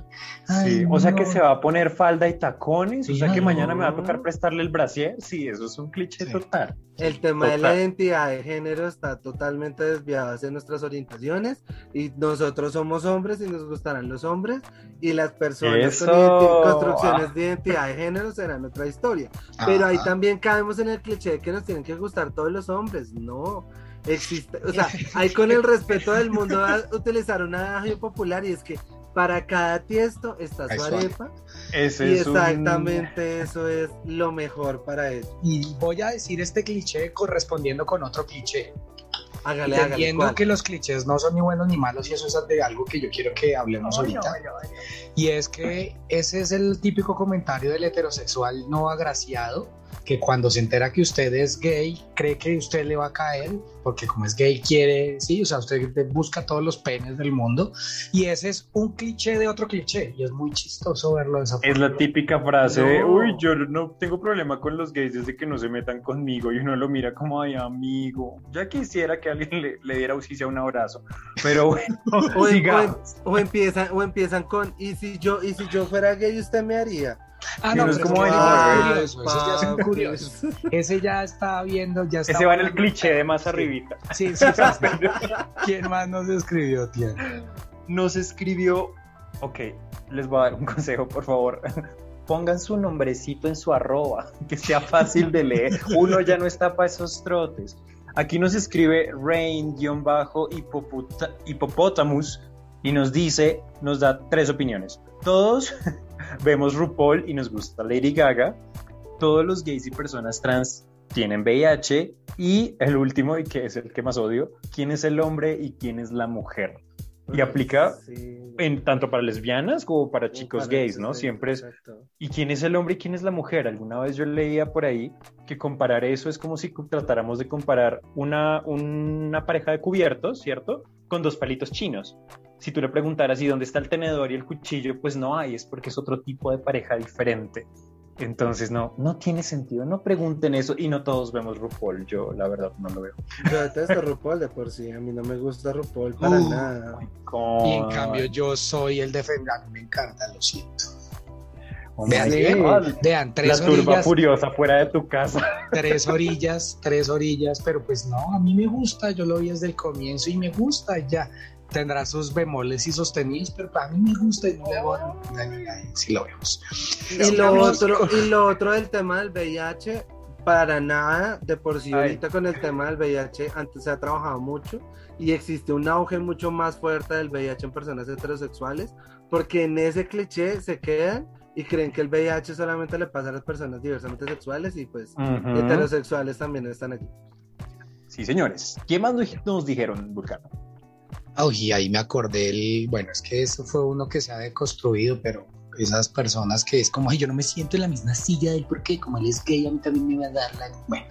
Ay, sí, no. O sea que se va a poner falda y tacones, sí, o sea que mañana me va a tocar prestarle el brasier. Sí, eso es un cliché total. El tema de la identidad de género está totalmente desviado hacia nuestras orientaciones, y nosotros somos hombres y nos gustarán los hombres, y las personas con construcciones de identidad de género serán otra historia. Pero ahí también caemos en el cliché de que nos tienen que gustar todos los hombres. No existe, o sea, hay con el respeto del mundo a utilizar un adagio popular, y es que para cada tiesto está su arepa. Ese y es exactamente eso es lo mejor para él. Y voy a decir este cliché correspondiendo con otro cliché. Hágale, entendiendo hágale, que los clichés no son ni buenos ni malos, y eso es de algo que yo quiero que hablemos ahorita. No. Y es que ese es el típico comentario del heterosexual no agraciado, que cuando se entera que usted es gay, cree que usted le va a caer, porque como es gay quiere, sí, o sea, usted busca todos los penes del mundo, y ese es un cliché de otro cliché, y es muy chistoso verlo de esa forma. Es la típica frase de, uy, yo no tengo problema con los gays desde que no se metan conmigo, y uno lo mira como, ay, amigo, ya quisiera que alguien le diera auxilia un abrazo, pero bueno, o empiezan con, ¿y si yo fuera gay, usted me haría? Ah, no, pero como curioso. Ese ya está viendo, ya está. Ese va en el cliché de más arribita. Sí. ¿Quién más nos escribió, Tian? Nos escribió. Ok, les voy a dar un consejo, por favor. Pongan su nombrecito en su @, que sea fácil de leer. Uno ya no está para esos trotes. Aquí nos escribe Rain_Hipopotamus y nos dice, nos da 3 opiniones. Todos vemos RuPaul y nos gusta Lady Gaga, todos los gays y personas trans tienen VIH, y el último, y que es el que más odio, ¿quién es el hombre y quién es la mujer? Y aplica en tanto para lesbianas como para chicos gays, ¿no? Siempre es, ¿y quién es el hombre y quién es la mujer? Alguna vez yo leía por ahí que comparar eso es como si tratáramos de comparar una pareja de cubiertos, ¿cierto? Con 2 palitos chinos. Si tú le preguntaras, ¿y dónde está el tenedor y el cuchillo? Pues no hay, es porque es otro tipo de pareja diferente. Entonces no tiene sentido, no pregunten eso. Y no todos vemos RuPaul, yo la verdad no lo veo. Yo detesto RuPaul de por sí, a mí no me gusta RuPaul para nada. Y en cambio yo soy el defensor, me encanta, lo siento. Vean, 3 orillas. La turba furiosa fuera de tu casa. 3 orillas, pero pues no, a mí me gusta, yo lo vi desde el comienzo y me gusta ya. Tendrá sus bemoles y sostenidos, pero para mí me gusta y no le voy a... Sí lo vemos. Y lo otro del tema del VIH, para nada, de por sí ahorita con el tema del VIH, antes se ha trabajado mucho y existe un auge mucho más fuerte del VIH en personas heterosexuales, porque en ese cliché se quedan y creen que el VIH solamente le pasa a las personas diversamente sexuales, y pues heterosexuales también están aquí. Sí, señores. ¿Qué más nos dijeron, Vulcano? Y ahí me acordé, bueno, es que eso fue uno que se ha deconstruido, pero esas personas que es como, ay, yo no me siento en la misma silla de él, porque como él es gay, a mí también me va a dar la... Bueno,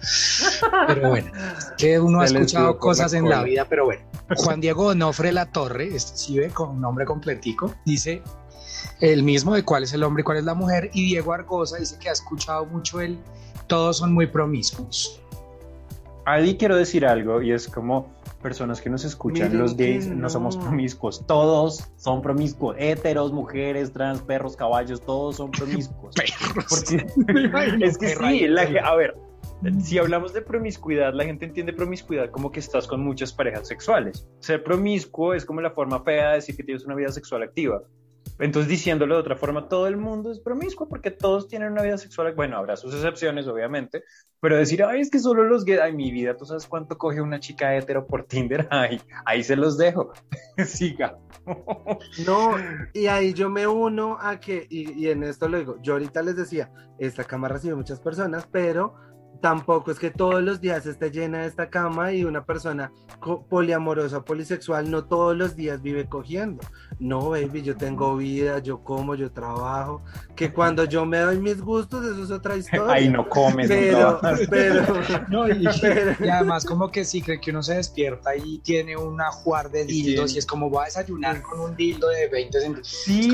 pero bueno, es que uno ha escuchado cosas en la vida, pero bueno. Juan Diego Onofre La Torre, este sí ve con nombre completico, dice el mismo de cuál es el hombre y cuál es la mujer, y Diego Argosa dice que ha escuchado mucho el todos son muy promiscuos. Ahí quiero decir algo, y es como... Personas que nos escuchan, miren, los gays no somos promiscuos, todos son promiscuos, heteros, mujeres, trans, perros, caballos, todos son promiscuos. Es que sí, a ver, si hablamos de promiscuidad, la gente entiende promiscuidad como que estás con muchas parejas sexuales. Ser promiscuo es como la forma fea de decir que tienes una vida sexual activa. Entonces, diciéndolo de otra forma, todo el mundo es promiscuo porque todos tienen una vida sexual. Bueno, habrá sus excepciones, obviamente, pero decir, ay, es que solo los gays, ay, mi vida, ¿tú sabes cuánto coge una chica hetero por Tinder? Ay, ahí se los dejo. Siga. No, y ahí yo me uno a que, y en esto lo digo, yo ahorita les decía, esta cama recibe muchas personas, pero tampoco es que todos los días esté llena esta cama, y una persona poliamorosa, polisexual, no todos los días vive cogiendo. No, baby, yo tengo vida, yo como, yo trabajo, que cuando yo me doy mis gustos, eso es otra historia. Ahí no comes. Y además como que sí, cree que uno se despierta y tiene un ajuar de dildos, y es como, voy a desayunar con un dildo de 20 centímetros. Sí.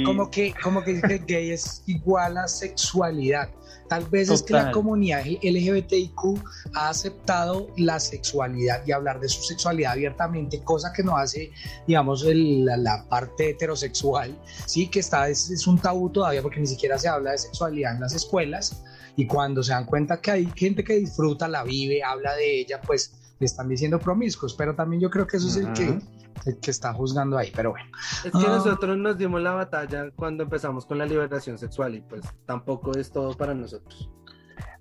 Es como que dice que gay es igual a sexualidad. Tal vez es que la comunidad LGBTIQ ha aceptado la sexualidad y hablar de su sexualidad abiertamente, cosa que no hace, digamos, la parte heterosexual, sí, que es un tabú todavía, porque ni siquiera se habla de sexualidad en las escuelas, y cuando se dan cuenta que hay gente que disfruta, la vive, habla de ella, pues le están diciendo promiscuos, pero también yo creo que eso es el que está juzgando ahí, pero bueno. Es que nosotros nos dimos la batalla cuando empezamos con la liberación sexual, y pues tampoco es todo para nosotros.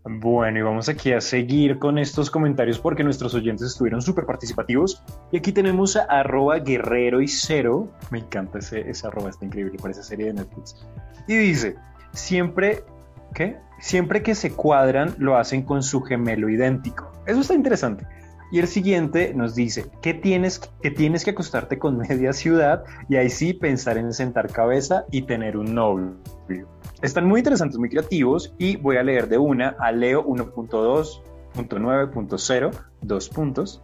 Bueno, y vamos aquí a seguir con estos comentarios porque nuestros oyentes estuvieron súper participativos. Y aquí tenemos a @guerrero y cero. Me encanta ese arroba, está increíble, parece serie de Netflix. Y dice, siempre que se cuadran lo hacen con su gemelo idéntico. Eso está interesante. Y el siguiente nos dice, que tienes que acostarte con media ciudad y ahí sí pensar en sentar cabeza y tener un novio. Están muy interesantes, muy creativos, y voy a leer de una a Leo 1.2.9.0, 2 puntos.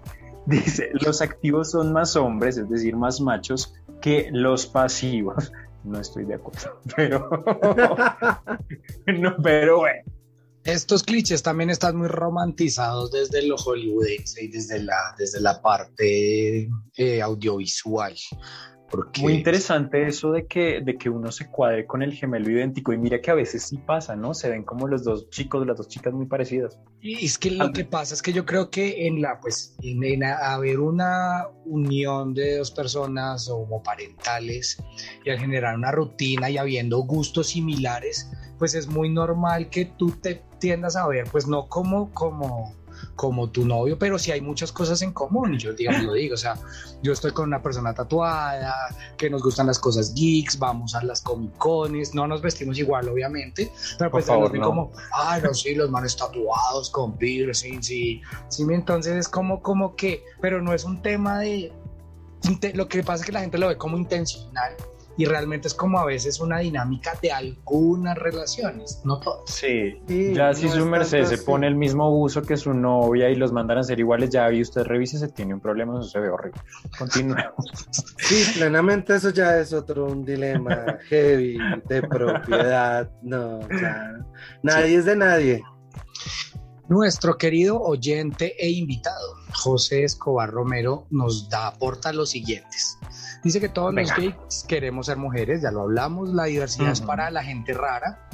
Dice, los activos son más hombres, es decir, más machos que los pasivos. No estoy de acuerdo, pero... no, pero bueno. Estos clichés también están muy romantizados desde lo hollywoodense y desde la parte audiovisual. Muy interesante eso de que uno se cuadre con el gemelo idéntico, y mira que a veces sí pasa, ¿no? Se ven como los dos chicos, las dos chicas muy parecidas. Y es que lo que pasa es que yo creo que haber una unión de dos personas homoparentales y al generar una rutina y habiendo gustos similares, pues es muy normal que tú te tiendas a ver, pues no como tu novio, pero sí hay muchas cosas en común. Y yo, digamos, lo digo, o sea, yo estoy con una persona tatuada, que nos gustan las cosas geeks, vamos a las comicones, no nos vestimos igual, obviamente, pero pues favor, no. Como, ah, no, sí, los manes tatuados, con piercing, sí, entonces es como que, pero no es un tema de, lo que pasa es que la gente lo ve como intencional, y realmente es como a veces una dinámica de algunas relaciones, no todas. Sí, ya si no su merced se pone el mismo buzo que su novia y los mandan a ser iguales, ya vi, usted revise, se tiene un problema, eso se ve horrible. Continuemos. Sí, plenamente, eso ya es otro un dilema heavy de propiedad, no, ya. Nadie es de nadie. Nuestro querido oyente e invitado, José Escobar Romero, nos aporta los siguientes. Dice que todos los gays queremos ser mujeres, ya lo hablamos, la diversidad es para la gente rara,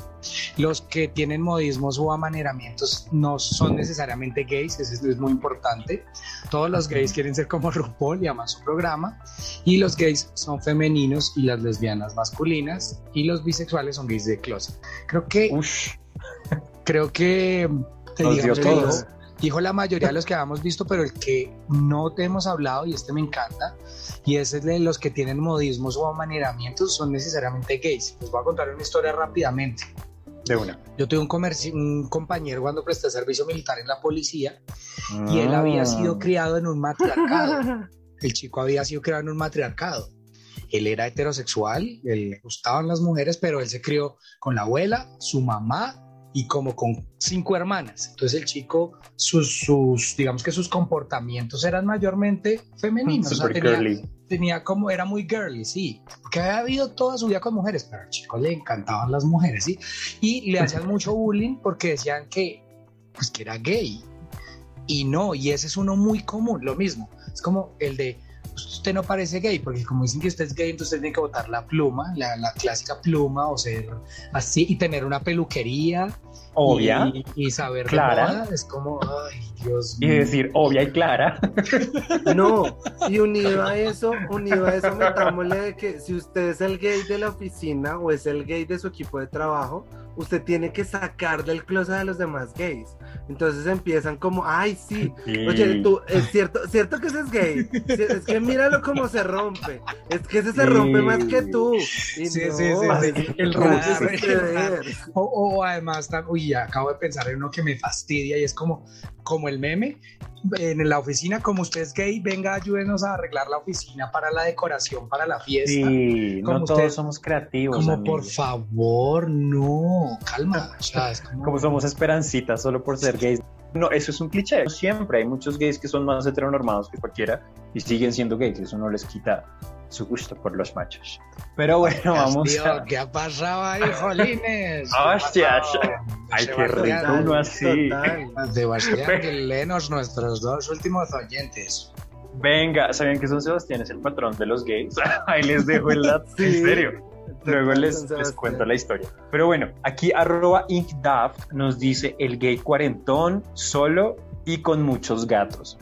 los que tienen modismos o amaneramientos no son necesariamente gays, eso es muy importante, todos los gays quieren ser como RuPaul y aman su programa, y los gays son femeninos y las lesbianas masculinas, y los bisexuales son gays de closet. Creo que dijo la mayoría de los que habíamos visto, pero el que no te hemos hablado, y me encanta, y ese es de los que tienen modismos o amaneramientos, son necesariamente gays. Les voy a contar una historia rápidamente. De una. Yo tuve un compañero cuando presté servicio militar en la policía, y él había sido criado en un matriarcado. El chico había sido criado en un matriarcado. Él era heterosexual, él le gustaban las mujeres, pero él se crió con la abuela, su mamá, y como con 5 hermanas. Entonces el chico, digamos que sus comportamientos eran mayormente femeninos, o sea, tenía como, era muy girly, sí, porque había habido toda su vida con mujeres, pero al chico le encantaban las mujeres, sí, y le hacían mucho bullying porque decían que era gay, y no, y ese es uno muy común, lo mismo, es como el de, usted no parece gay, porque como dicen que usted es gay, entonces usted tiene que botar la pluma, la clásica pluma, o ser así, y tener una peluquería obvia y saber clara, de moda, es como, ay, Dios mío. Y decir obvia y clara. No, y unido a eso metámosle de que si usted es el gay de la oficina o es el gay de su equipo de trabajo, usted tiene que sacar del closet a los demás gays. Entonces empiezan como, ay, sí. Oye, tú, es cierto que ese es gay, es que míralo cómo se rompe, es que ese se rompe más que tú. O además, uy, acabo de pensar en uno que me fastidia, y es como el meme, en la oficina, como usted es gay, venga, ayúdenos a arreglar la oficina para la decoración, para la fiesta. Sí, como no usted, todos somos creativos. Como amigos. Por favor, no, calma. Como somos esperancitas solo por ser gays. No, eso es un cliché. Siempre hay muchos gays que son más heteronormados que cualquiera y siguen siendo gays. Eso no les quita su gusto por los machos. Pero bueno, vamos a... ¿Qué ha pasado ahí, jolines? ¡Hostias! ¡Ay, qué rico uno así! Sebastián, léenos nuestros 2 últimos oyentes. Venga, ¿sabían que son Sebastián es el patrón de los gays? Ahí les dejo el dato. Sí. En serio. Luego les cuento la historia. Pero bueno, aquí @inkdaft nos dice el gay cuarentón, solo y con muchos gatos.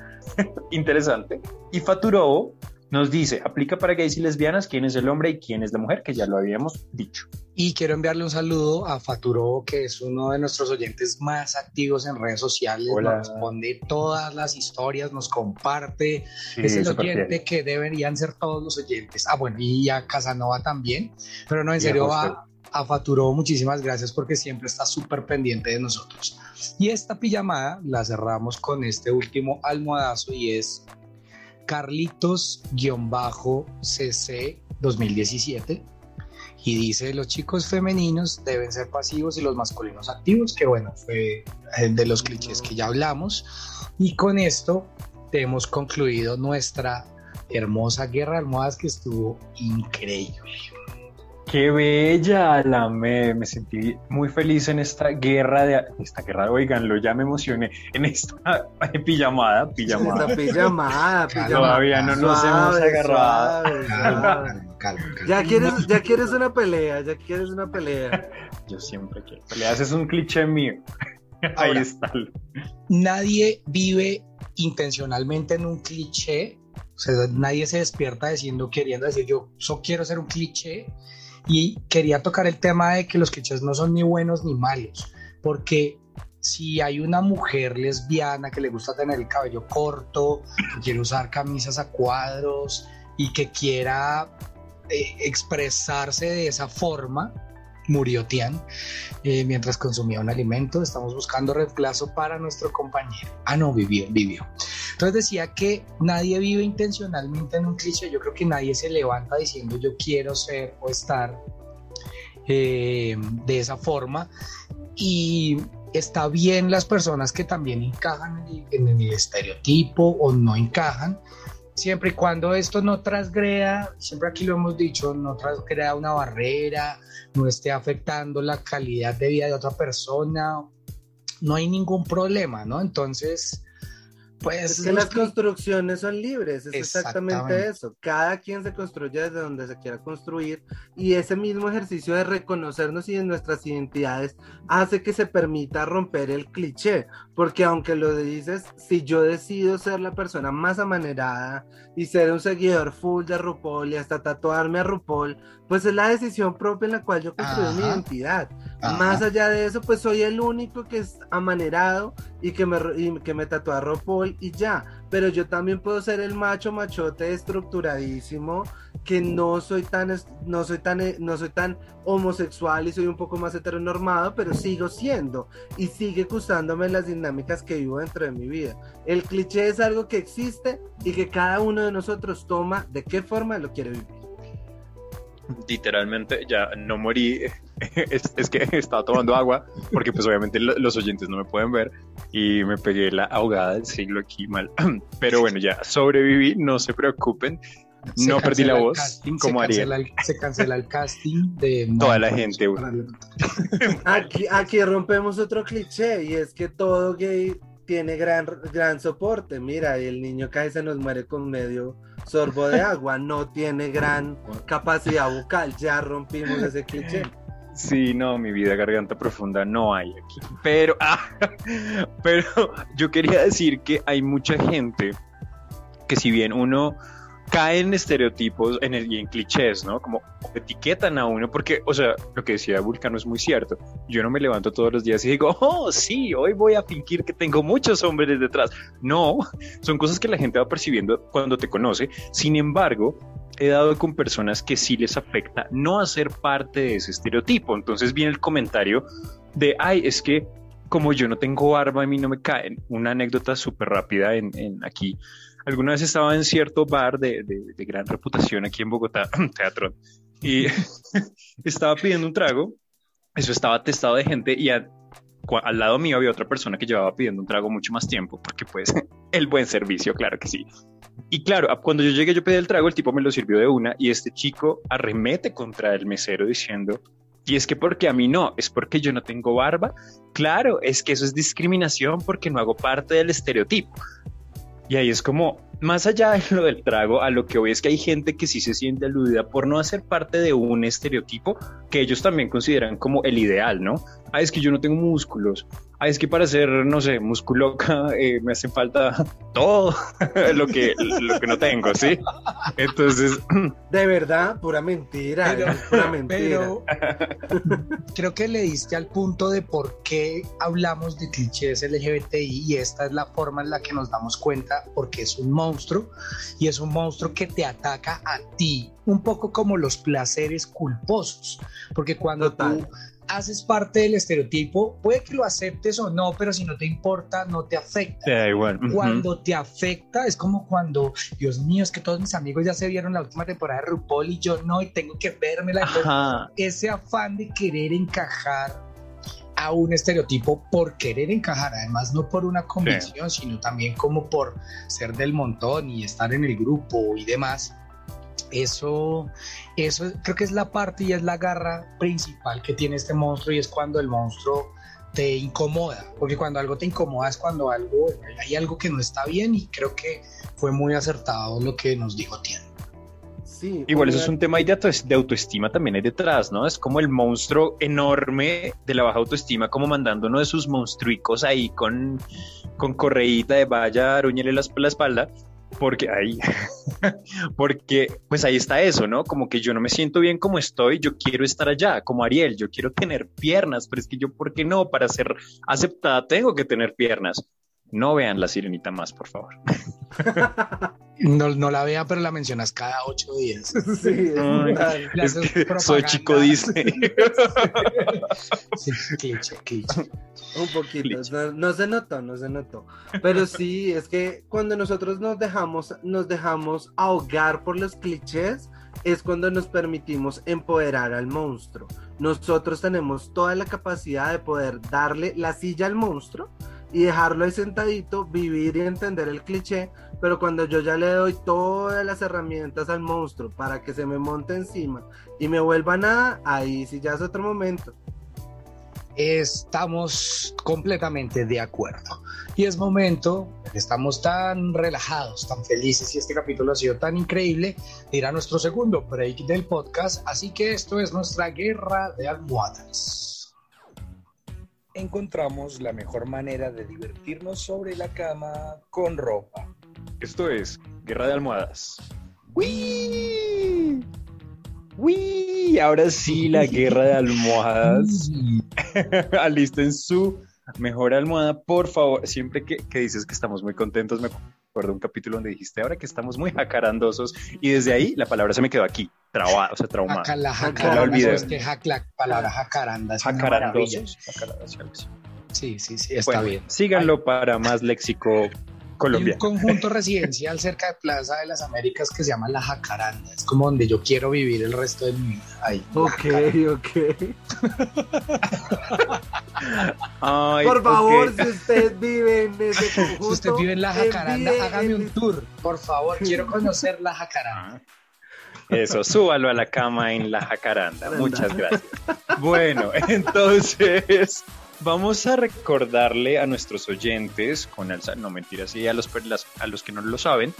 Interesante. Y Faturobo Nos dice, aplica para gays y lesbianas, quién es el hombre y quién es la mujer, que ya lo habíamos dicho. Y quiero enviarle un saludo a Faturo, que es uno de nuestros oyentes más activos en redes sociales. Hola. Nos responde todas las historias, nos comparte. Sí, es el oyente que deberían ser todos los oyentes. Ah, bueno, y a Casanova también. Pero no, en serio, a Faturo, muchísimas gracias porque siempre está súper pendiente de nosotros. Y esta pijamada la cerramos con este último almohadazo, y es Carlitos-CC 2017, y dice: los chicos femeninos deben ser pasivos y los masculinos activos, que bueno, fue de los clichés que ya hablamos. Y con esto hemos concluido nuestra hermosa guerra de almohadas, que estuvo increíble. ¡Qué bella! Me sentí muy feliz en esta guerra, oiganlo, ya me emocioné, en esta pijamada. Esta pijamada, todavía no nos hemos agarrado. Calma. Ya quieres una pelea, Yo siempre quiero peleas, es un cliché mío. Ahora, ahí está. Nadie vive intencionalmente en un cliché, o sea, nadie se despierta queriendo decir yo quiero ser un cliché. Y quería tocar el tema de que los clichés no son ni buenos ni malos, porque si hay una mujer lesbiana que le gusta tener el cabello corto, que quiere usar camisas a cuadros y que quiera expresarse de esa forma, murió Tian mientras consumía un alimento, estamos buscando reemplazo para nuestro compañero. Vivió. Entonces decía que nadie vive intencionalmente en un cliché. Yo creo que nadie se levanta diciendo yo quiero ser o estar de esa forma, y está bien las personas que también encajan en el estereotipo o no encajan, siempre y cuando esto no transgreda, siempre aquí lo hemos dicho, no transgreda una barrera, no esté afectando la calidad de vida de otra persona, no hay ningún problema, ¿no? Entonces, pues... Es que las construcciones son libres, es exactamente eso, cada quien se construye desde donde se quiera construir, y ese mismo ejercicio de reconocernos y de nuestras identidades hace que se permita romper el cliché, porque aunque lo dices, si yo decido ser la persona más amanerada y ser un seguidor full de RuPaul y hasta tatuarme a RuPaul, pues es la decisión propia en la cual yo construyo mi identidad. Ajá. Más allá de eso, pues soy el único que es amanerado y que me tatúa RuPaul y ya. Pero yo también puedo ser el machote estructuradísimo, que no soy tan homosexual y soy un poco más heteronormado, pero sigo siendo y sigue gustándome las dinámicas que vivo dentro de mi vida. El cliché es algo que existe y que cada uno de nosotros toma de qué forma lo quiere vivir. Literalmente ya no morí, es que estaba tomando agua porque pues obviamente los oyentes no me pueden ver y me pegué la ahogada del siglo aquí mal, pero bueno, ya sobreviví, no se preocupen, no perdí la voz casting, como Ariel. Se cancela el casting de toda la gente. Aquí rompemos otro cliché, y es que todo gay tiene gran soporte. Mira, el niño cae y se nos muere con medio sorbo de agua, no tiene gran capacidad bucal, ya rompimos ese cliché. Sí, no, mi vida, garganta profunda no hay aquí, pero yo quería decir que hay mucha gente que si bien uno cae en estereotipos y en clichés, ¿no? Como etiquetan a uno, porque, o sea, lo que decía Vulcano es muy cierto. Yo no me levanto todos los días y digo, oh, sí, hoy voy a fingir que tengo muchos hombres detrás. No, son cosas que la gente va percibiendo cuando te conoce. Sin embargo, he dado con personas que sí les afecta no hacer parte de ese estereotipo. Entonces viene el comentario de, ay, es que como yo no tengo barba, a mí no me caen. Una anécdota súper rápida en aquí. Alguna vez estaba en cierto bar de gran reputación aquí en Bogotá, teatro, y estaba pidiendo un trago, eso estaba atestado de gente, y al lado mío había otra persona que llevaba pidiendo un trago mucho más tiempo, porque pues el buen servicio, claro que sí. Y claro, cuando yo llegué yo pedí el trago, el tipo me lo sirvió de una, y este chico arremete contra el mesero diciendo... Y es que porque a mí no, es porque yo no tengo barba. Claro, es que eso es discriminación porque no hago parte del estereotipo. Y ahí es como, Más allá de lo del trago, a lo que voy es que hay gente que sí se siente aludida por no hacer parte de un estereotipo que ellos también consideran como el ideal, ¿no? Ah, es que yo no tengo músculos. Ah, es que para ser, no sé, musculoca me hace falta todo lo que no tengo, ¿sí? Entonces... De verdad, pura mentira, pura mentira. Pero creo que le diste al punto de por qué hablamos de clichés LGBTI, y esta es la forma en la que nos damos cuenta, porque es un monstruo, y es un monstruo que te ataca a ti, un poco como los placeres culposos, porque cuando tú haces parte del estereotipo, puede que lo aceptes o no, pero si no te importa, no te afecta. Yeah, igual. Uh-huh. Cuando te afecta, es como cuando, Dios mío, es que todos mis amigos ya se vieron la última temporada de RuPaul y yo no, y tengo que vérmela. Ese afán de querer encajar a un estereotipo por querer encajar, además no por una convicción, sí, sino también como por ser del montón y estar en el grupo y demás. Eso creo que es la parte y es la garra principal que tiene este monstruo, y es cuando el monstruo te incomoda, porque cuando algo te incomoda es cuando hay algo que no está bien, y creo que fue muy acertado lo que nos dijo Tian. Sí, igual eso es un tema de autoestima también hay detrás, ¿no? Es como el monstruo enorme de la baja autoestima, como mandando uno de sus monstruicos ahí con correíta de vaya, aruñele la espalda, porque pues ahí está eso, ¿no? Como que yo no me siento bien como estoy, yo quiero estar allá, como Ariel, yo quiero tener piernas, pero es que yo, ¿por qué no? Para ser aceptada tengo que tener piernas. No vean La Sirenita más, por favor. No la vea, pero la mencionas cada 8 días. Sí, soy chico Disney. Sí, cliché. Un poquito, no se notó. Pero sí, es que cuando nosotros nos dejamos ahogar por los clichés, es cuando nos permitimos empoderar al monstruo. Nosotros tenemos toda la capacidad de poder darle la silla al monstruo y dejarlo ahí sentadito, vivir y entender el cliché, pero cuando yo ya le doy todas las herramientas al monstruo para que se me monte encima y me vuelva nada, ahí sí ya es otro momento. Estamos completamente de acuerdo, y es momento, estamos tan relajados, tan felices, y este capítulo ha sido tan increíble, de ir a nuestro segundo break del podcast, así que esto es nuestra guerra de almohadas. Encontramos la mejor manera de divertirnos sobre la cama con ropa. Esto es Guerra de Almohadas. ¡Wii! ¡Wii! Ahora sí, la Guerra de Almohadas. Alisten su mejor almohada, por favor. Siempre que dices que estamos muy contentos, me acuerdo un capítulo donde dijiste ahora que estamos muy jacarandosos, y desde ahí la palabra se me quedó aquí, trabada, o sea, traumada. Jacaranda, sí, está bueno, bien. Síganlo para más léxico colombiano. Hay un conjunto residencial cerca de Plaza de las Américas que se llama La Jacaranda, es como donde yo quiero vivir el resto de mi vida. Ahí. Ok. Ay, por favor, okay. Si usted vive en ese conjunto, si usted vive en La Jacaranda, hágame un tour, por favor, quiero conocer La Jacaranda. Eso, súbalo a la cama en La Jacaranda. Muchas gracias. Bueno, entonces vamos a recordarle a nuestros oyentes, a los que no lo saben,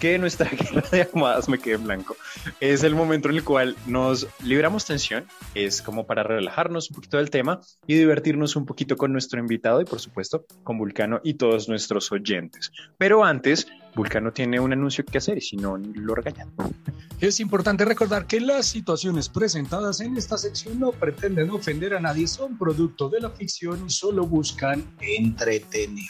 que nuestra guerra de almohadas, me quedé en blanco, es el momento en el cual nos libramos tensión, es como para relajarnos un poquito del tema y divertirnos un poquito con nuestro invitado y por supuesto con Vulcano y todos nuestros oyentes. Pero antes, Vulcano tiene un anuncio que hacer y si no, lo regañan. Es importante recordar que las situaciones presentadas en esta sección no pretenden ofender a nadie, son producto de la ficción y solo buscan entretener.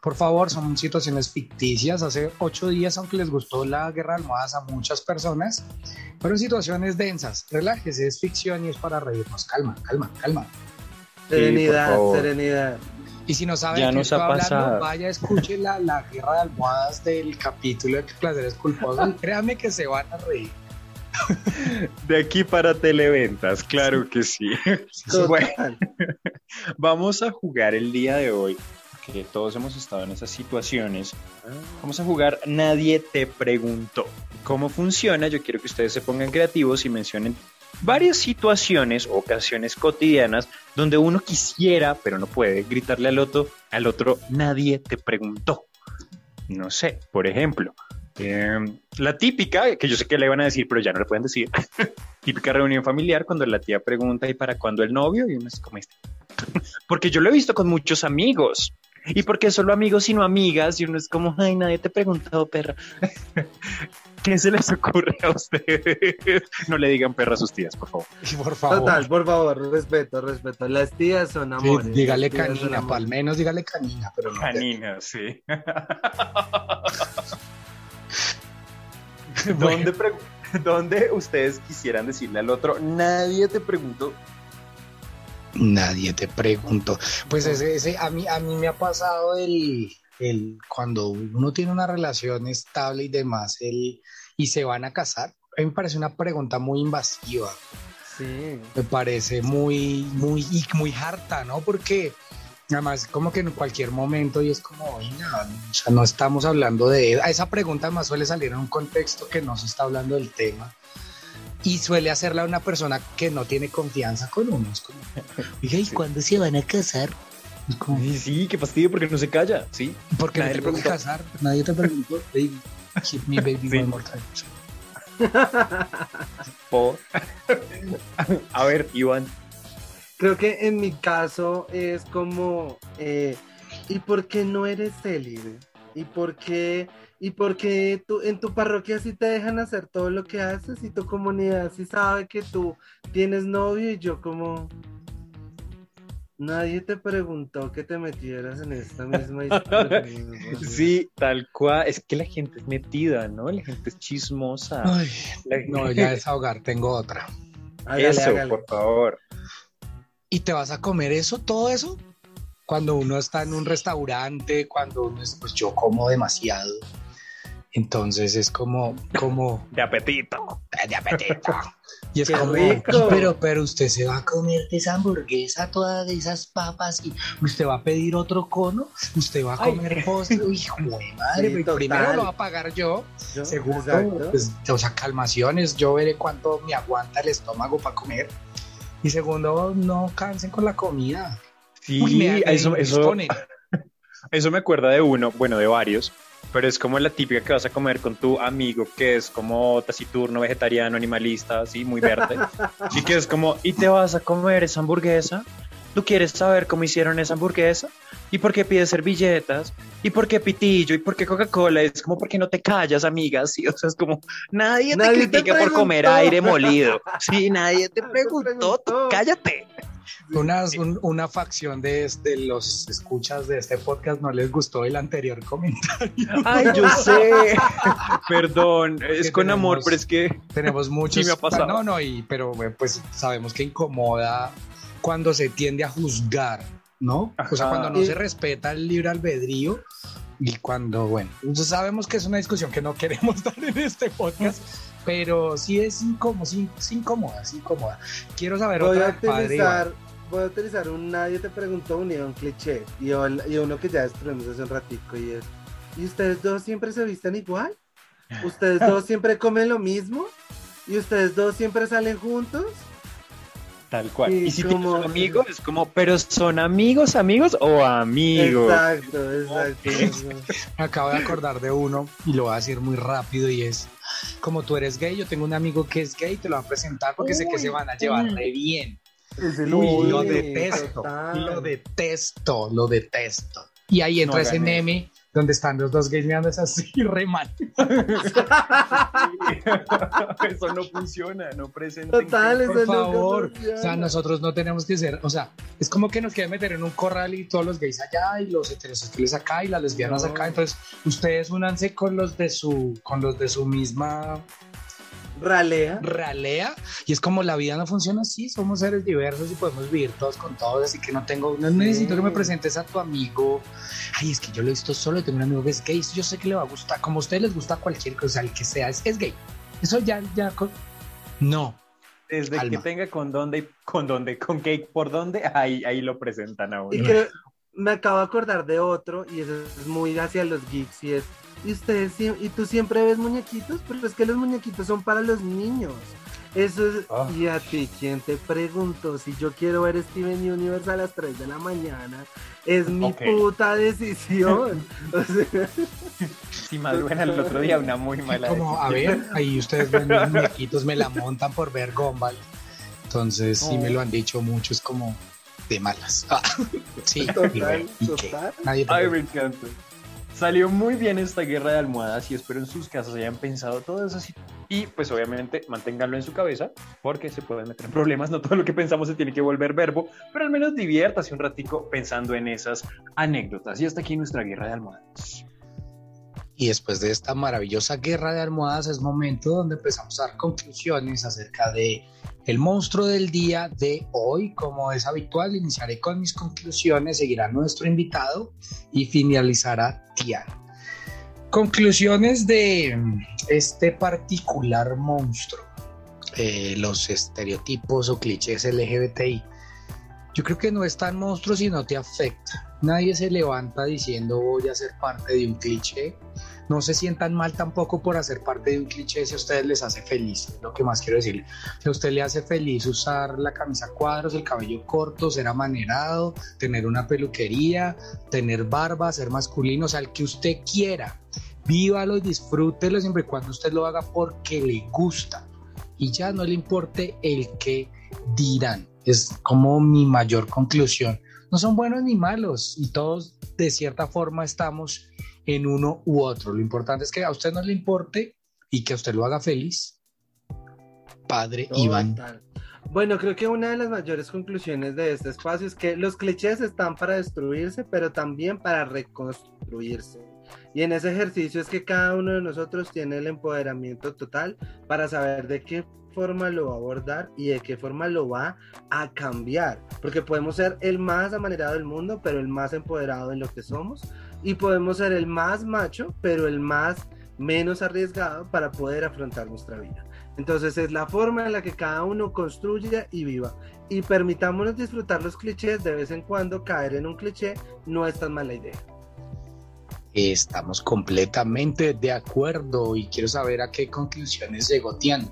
Por favor, son situaciones ficticias. Hace 8 días, aunque les gustó la guerra de almohadas a muchas personas, fueron situaciones densas. Relájese, es ficción y es para reírnos. Calma. Serenidad. Y si no saben qué está hablando, vaya, escuche la guerra de almohadas del capítulo de Placeres Culposos y créanme que se van a reír. De aquí para televentas, claro que sí. Bueno, vamos a jugar el día de hoy, que todos hemos estado en esas situaciones. Vamos a jugar Nadie te preguntó. ¿Cómo funciona? Yo quiero que ustedes se pongan creativos y mencionen varias situaciones o ocasiones cotidianas donde uno quisiera, pero no puede, gritarle al otro, nadie te preguntó. no sé, por ejemplo, la típica, que yo sé que le van a decir, pero ya no le pueden decir, típica reunión familiar cuando la tía pregunta, ¿y para cuándo el novio? Y uno es como este. Porque yo lo he visto con muchos amigos. Y porque solo amigos sino amigas, y uno es como, ay, nadie te preguntó, perra. ¿Qué se les ocurre a ustedes? No le digan perra a sus tías, por favor. Por favor. Total, por favor, respeto. Las tías son amores. Sí, dígale canina, al menos dígale canina, pero no. Canina, sí. Bueno. ¿Dónde ustedes quisieran decirle al otro, nadie te preguntó? Nadie te preguntó. Pues ese a mí me ha pasado el cuando uno tiene una relación estable y demás, y se van a casar. A mí me parece una pregunta muy invasiva. Sí. Me parece muy harta, ¿no? Porque además como que en cualquier momento y es como, oiga, no estamos hablando de esa pregunta, más suele salir en un contexto que no se está hablando del tema. Y suele hacerla una persona que no tiene confianza con uno. Es como, oiga, ¿y cuándo se van a casar? Como, sí, qué fastidio, porque no se calla, ¿sí? Porque nadie te preguntó. Casar, nadie te preguntó, baby. Keep me, baby, sí. One more time. A ver, Iván. Creo que en mi caso es como, ¿y por qué no eres célibe? ¿Y por qué tú, en tu parroquia sí te dejan hacer todo lo que haces y tu comunidad sí sabe que tú tienes novio? Y yo como, nadie te preguntó que te metieras en esta misma historia. Sí, tal cual. Es que la gente es metida, ¿no? La gente es chismosa. Ay, no, ya desahogar, tengo otra. Hágale, eso, hágale. Por favor. ¿Y te vas a comer eso, todo eso? Cuando uno está en un restaurante, cuando uno es, pues yo como demasiado, entonces es como de apetito, y es como, pero usted se va a comer esa hamburguesa, todas esas papas, y usted va a pedir otro cono, usted va a comer postre, hijo de madre, sí, primero lo va a pagar yo segundo, pues, o sea, calmaciones, yo veré cuánto me aguanta el estómago para comer, y segundo, no cansen con la comida. Sí, eso me acuerda de uno, bueno, de varios, pero es como la típica que vas a comer con tu amigo que es como taciturno, vegetariano, animalista, así, muy verde. Así que es como, ¿y te vas a comer esa hamburguesa? ¿Tú quieres saber cómo hicieron esa hamburguesa? ¿Y por qué pides servilletas? ¿Y por qué pitillo? ¿Y por qué Coca-Cola? Es como, ¿por qué no te callas, amigas? Sí, o sea, es como, nadie te critica por comer aire molido. Sí, nadie te preguntó, tú cállate. Una facción de los escuchas de este podcast no les gustó el anterior comentario. Ay, yo sé. Perdón, es que con amor, pero es que tenemos muchos. Sí, me ha pasado. Pero pues sabemos que incomoda cuando se tiende a juzgar, ¿no? Ajá. O sea, cuando no se respeta el libre albedrío y cuando, bueno, sabemos que es una discusión que no queremos dar en este podcast. Pero sí es incómodo, sí, incómoda. Quiero saber voy a utilizar un nadie te preguntó unido a un cliché y uno que ya destruimos hace un ratico, y es, ¿y ustedes dos siempre se visten igual? ¿Ustedes dos siempre comen lo mismo? ¿Y ustedes dos siempre salen juntos? Tal cual. Y si como tienes amigos, es como, ¿pero son amigos o amigos? Exacto. Me acabo de acordar de uno y lo voy a decir muy rápido, y es, como tú eres gay, yo tengo un amigo que es gay, te lo voy a presentar porque sé que se van a llevar re bien. Lo detesto. Y ahí entra ese meme donde están los dos gays mirándose así, re mal. Eso no funciona, no presenten. Total, eso por favor. O sea, nosotros no tenemos que ser, o sea, es como que nos quieren meter en un corral y todos los gays allá y los heterosexuales acá y las lesbianas acá. Entonces, ustedes únanse con los de su misma ralea, y es como, la vida no funciona así, somos seres diversos y podemos vivir todos con todos, así que no necesito que me presentes a tu amigo. Ay, es que yo lo he visto solo, tengo un amigo que es gay, yo sé que le va a gustar, como a ustedes les gusta cualquier cosa, el que sea, es gay, eso ya no. Desde Alma. Que tenga con dónde, con qué, por dónde, ahí lo presentan a uno. Y que me acabo de acordar de otro, y eso es muy hacia los geeks, y es, ¿y tú siempre ves muñequitos? Pero es que los muñequitos son para los niños. Eso es, oh. Y a ti, ¿quién te preguntó? Si yo quiero ver Steven Universe a las 3 de la mañana, es mi puta decisión. O sea, sí, madrugan el otro día, una muy mala como, a ver, ahí ustedes ven, los muñequitos me la montan por ver Gumball. Entonces, sí me lo han dicho muchos como de malas. Ah, sí, total, total. Ay, me encanta. Salió muy bien esta guerra de almohadas y espero en sus casas hayan pensado todo eso así. Y pues obviamente manténganlo en su cabeza porque se pueden meter en problemas. No todo lo que pensamos se tiene que volver verbo, pero al menos diviértase un ratico pensando en esas anécdotas. Y hasta aquí nuestra guerra de almohadas. Y después de esta maravillosa guerra de almohadas es momento donde empezamos a dar conclusiones acerca de el monstruo del día de hoy. Como es habitual, iniciaré con mis conclusiones, seguirá nuestro invitado y finalizará Tian. Conclusiones de este particular monstruo, los estereotipos o clichés LGBTI. Yo creo que no es tan monstruo si no te afecta. Nadie se levanta diciendo voy a ser parte de un cliché. No se sientan mal tampoco por hacer parte de un cliché si a ustedes les hace feliz, es lo que más quiero decir. Si a usted le hace feliz usar la camisa cuadros, el cabello corto, ser amanerado, tener una peluquería, tener barba, ser masculino, o sea, el que usted quiera, vívalo y disfrútelo siempre y cuando usted lo haga porque le gusta y ya no le importe el que dirán. Es como mi mayor conclusión. No son buenos ni malos y todos de cierta forma estamos en uno u otro. Lo importante es que a usted no le importe y que a usted lo haga feliz. Padre todo Iván. Tal. Bueno, creo que una de las mayores conclusiones de este espacio es que los clichés están para destruirse, pero también para reconstruirse. Y en ese ejercicio es que cada uno de nosotros tiene el empoderamiento total para saber de qué forma lo va a abordar y de qué forma lo va a cambiar, porque podemos ser el más amanerado del mundo pero el más empoderado en lo que somos, y podemos ser el más macho pero el más menos arriesgado para poder afrontar nuestra vida. Entonces es la forma en la que cada uno construya y viva, y permitámonos disfrutar los clichés de vez en cuando. Caer en un cliché no es tan mala idea. Estamos completamente de acuerdo y quiero saber a qué conclusiones llegó Tian.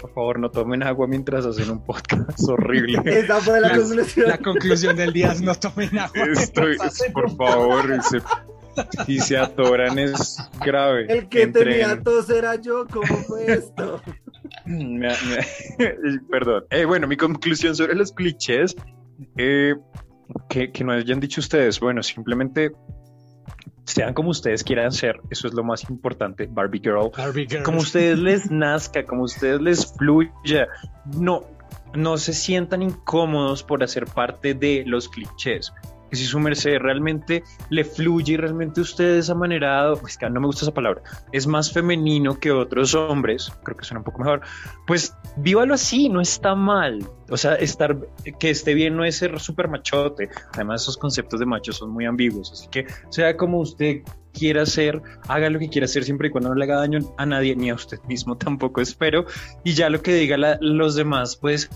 Por favor, no tomen agua mientras hacen un podcast horrible. Esa fue la conclusión. La conclusión del día es no tomen agua. Por favor, si se atoran es grave. El que tenía tos era yo, ¿cómo fue esto? Perdón. Bueno, mi conclusión sobre los clichés, que no hayan dicho ustedes, bueno, simplemente... sean como ustedes quieran ser, eso es lo más importante. Barbie Girl, como ustedes les nazca, como ustedes les fluya, no se sientan incómodos por hacer parte de los clichés. Que si su merced realmente le fluye y realmente usted es amanerado, pues que no me gusta esa palabra, es más femenino que otros hombres, creo que suena un poco mejor, pues vívalo así, no está mal. O sea, que esté bien no es ser súper machote, además esos conceptos de macho son muy ambiguos, así que sea como usted quiera ser, haga lo que quiera hacer siempre y cuando no le haga daño a nadie, ni a usted mismo tampoco, espero, y ya lo que digan los demás, pues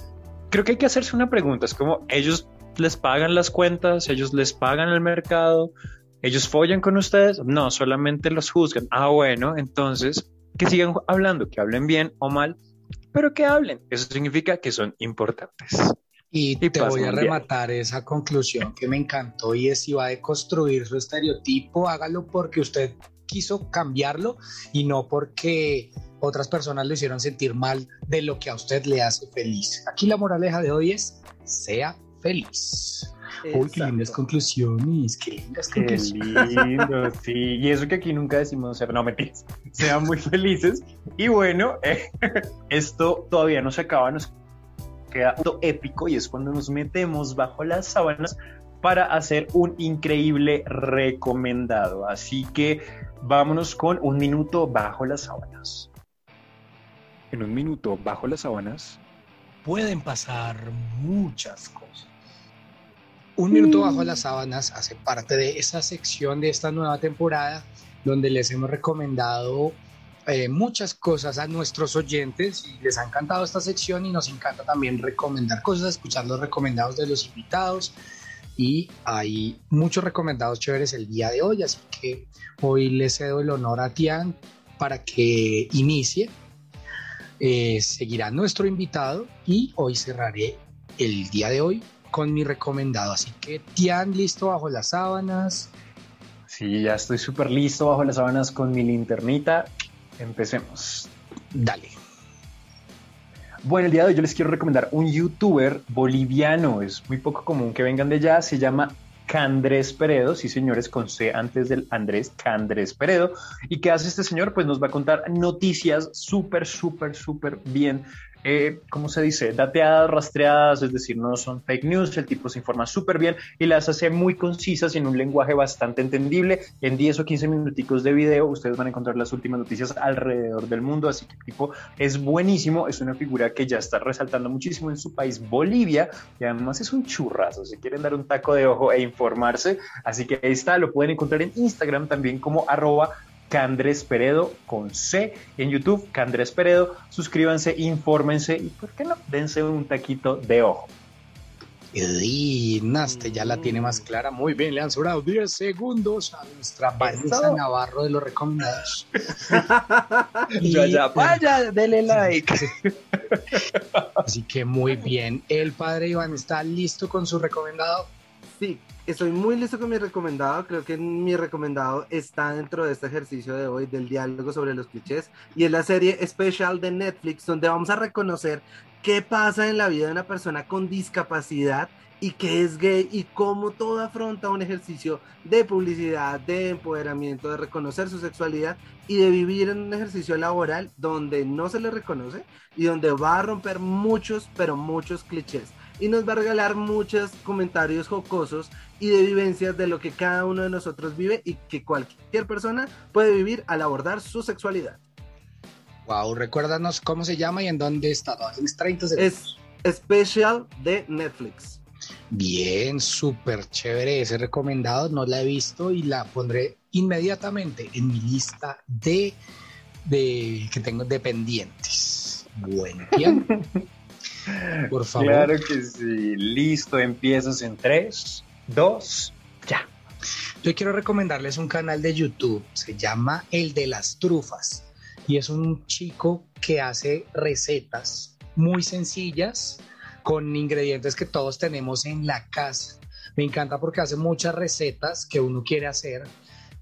creo que hay que hacerse una pregunta, es como ellos... les pagan las cuentas, ellos les pagan el mercado, ellos follan con ustedes, no, solamente los juzgan. Ah, bueno, entonces que sigan hablando, que hablen bien o mal, pero que hablen, eso significa que son importantes. Y te voy a rematar esa conclusión que me encantó, y es si va a deconstruir su estereotipo, hágalo porque usted quiso cambiarlo y no porque otras personas lo hicieron sentir mal de lo que a usted le hace feliz. Aquí la moraleja de hoy es, sea feliz. Uy, qué lindas conclusiones, qué lindo, sí. Y eso que aquí nunca decimos, no mentiras, sean muy felices. Y bueno, esto todavía no se acaba, nos queda un épico y es cuando nos metemos bajo las sábanas para hacer un increíble recomendado. Así que vámonos con un minuto bajo las sábanas. En un minuto bajo las sábanas pueden pasar muchas cosas. Un minuto bajo las sábanas hace parte de esa sección de esta nueva temporada donde les hemos recomendado muchas cosas a nuestros oyentes y les ha encantado esta sección y nos encanta también recomendar cosas, escuchar los recomendados de los invitados, y hay muchos recomendados chéveres el día de hoy, así que hoy les cedo el honor a Tian para que inicie. seguirá nuestro invitado y hoy cerraré el día de hoy con mi recomendado. Así que, Tian, listo bajo las sábanas. Sí, ya estoy súper listo bajo las sábanas con mi linternita. Empecemos. Dale. Bueno, el día de hoy yo les quiero recomendar un youtuber boliviano. Es muy poco común que vengan de allá. Se llama Candrés Peredo, sí señores, con C antes del Andrés, Candrés Peredo. ¿Y qué hace este señor? Pues nos va a contar noticias súper bien, ¿cómo se dice? Dateadas, rastreadas, es decir, no son fake news, el tipo se informa súper bien y las hace muy concisas y en un lenguaje bastante entendible. En 10 o 15 minuticos de video ustedes van a encontrar las últimas noticias alrededor del mundo, así que el tipo es buenísimo, es una figura que ya está resaltando muchísimo en su país, Bolivia, y además es un churrazo, si quieren dar un taco de ojo e informarse, así que ahí está, lo pueden encontrar en Instagram también como arroba Candrés Peredo con C, en YouTube Candrés Peredo. Suscríbanse, infórmense y por qué no, dense un taquito de ojo. Y Naste ya la tiene más clara, muy bien, le han sobrado 10 segundos a nuestra Vanessa Navarro de los recomendados. Vaya, dele like. Así que muy bien, el padre Iván está listo con su recomendado. Sí, estoy muy listo con mi recomendado. Creo que mi recomendado está dentro de este ejercicio de hoy del diálogo sobre los clichés, y es la serie Special de Netflix, donde vamos a reconocer qué pasa en la vida de una persona con discapacidad y que es gay, y cómo todo afronta un ejercicio de publicidad, de empoderamiento, de reconocer su sexualidad y de vivir en un ejercicio laboral donde no se le reconoce y donde va a romper muchos, pero muchos clichés, y nos va a regalar muchos comentarios jocosos y de vivencias de lo que cada uno de nosotros vive y que cualquier persona puede vivir al abordar su sexualidad. Wow, recuérdanos cómo se llama y en dónde está. Tienes 30 segundos. Es Special de Netflix. Bien, súper chévere ese recomendado, no la he visto y la pondré inmediatamente en mi lista de que tengo de pendientes. Buen tiempo. Por favor. Claro que sí. Listo, empiezas en 3, 2, ya. Yo quiero recomendarles un canal de YouTube, se llama El de las Trufas, y es un chico que hace recetas muy sencillas con ingredientes que todos tenemos en la casa. Me encanta porque hace muchas recetas que uno quiere hacer,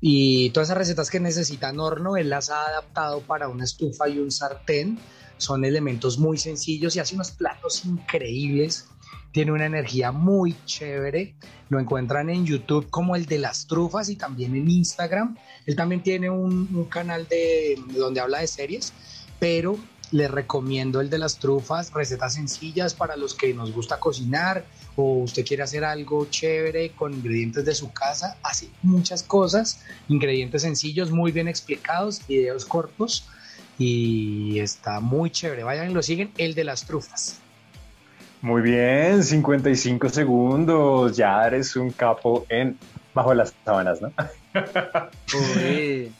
y todas esas recetas que necesitan horno, él las ha adaptado para una estufa y un sartén. Son elementos muy sencillos y hace unos platos increíbles. Tiene una energía muy chévere. Lo encuentran en YouTube como El de las Trufas y también en Instagram. Él también tiene un canal donde habla de series, pero les recomiendo El de las Trufas, recetas sencillas para los que nos gusta cocinar o usted quiere hacer algo chévere con ingredientes de su casa. Hace muchas cosas, ingredientes sencillos, muy bien explicados, videos cortos. Y está muy chévere, vayan y lo siguen, El de las Trufas. Muy bien, 55 segundos, ya eres un capo en Bajo las Sábanas, ¿no? Uy,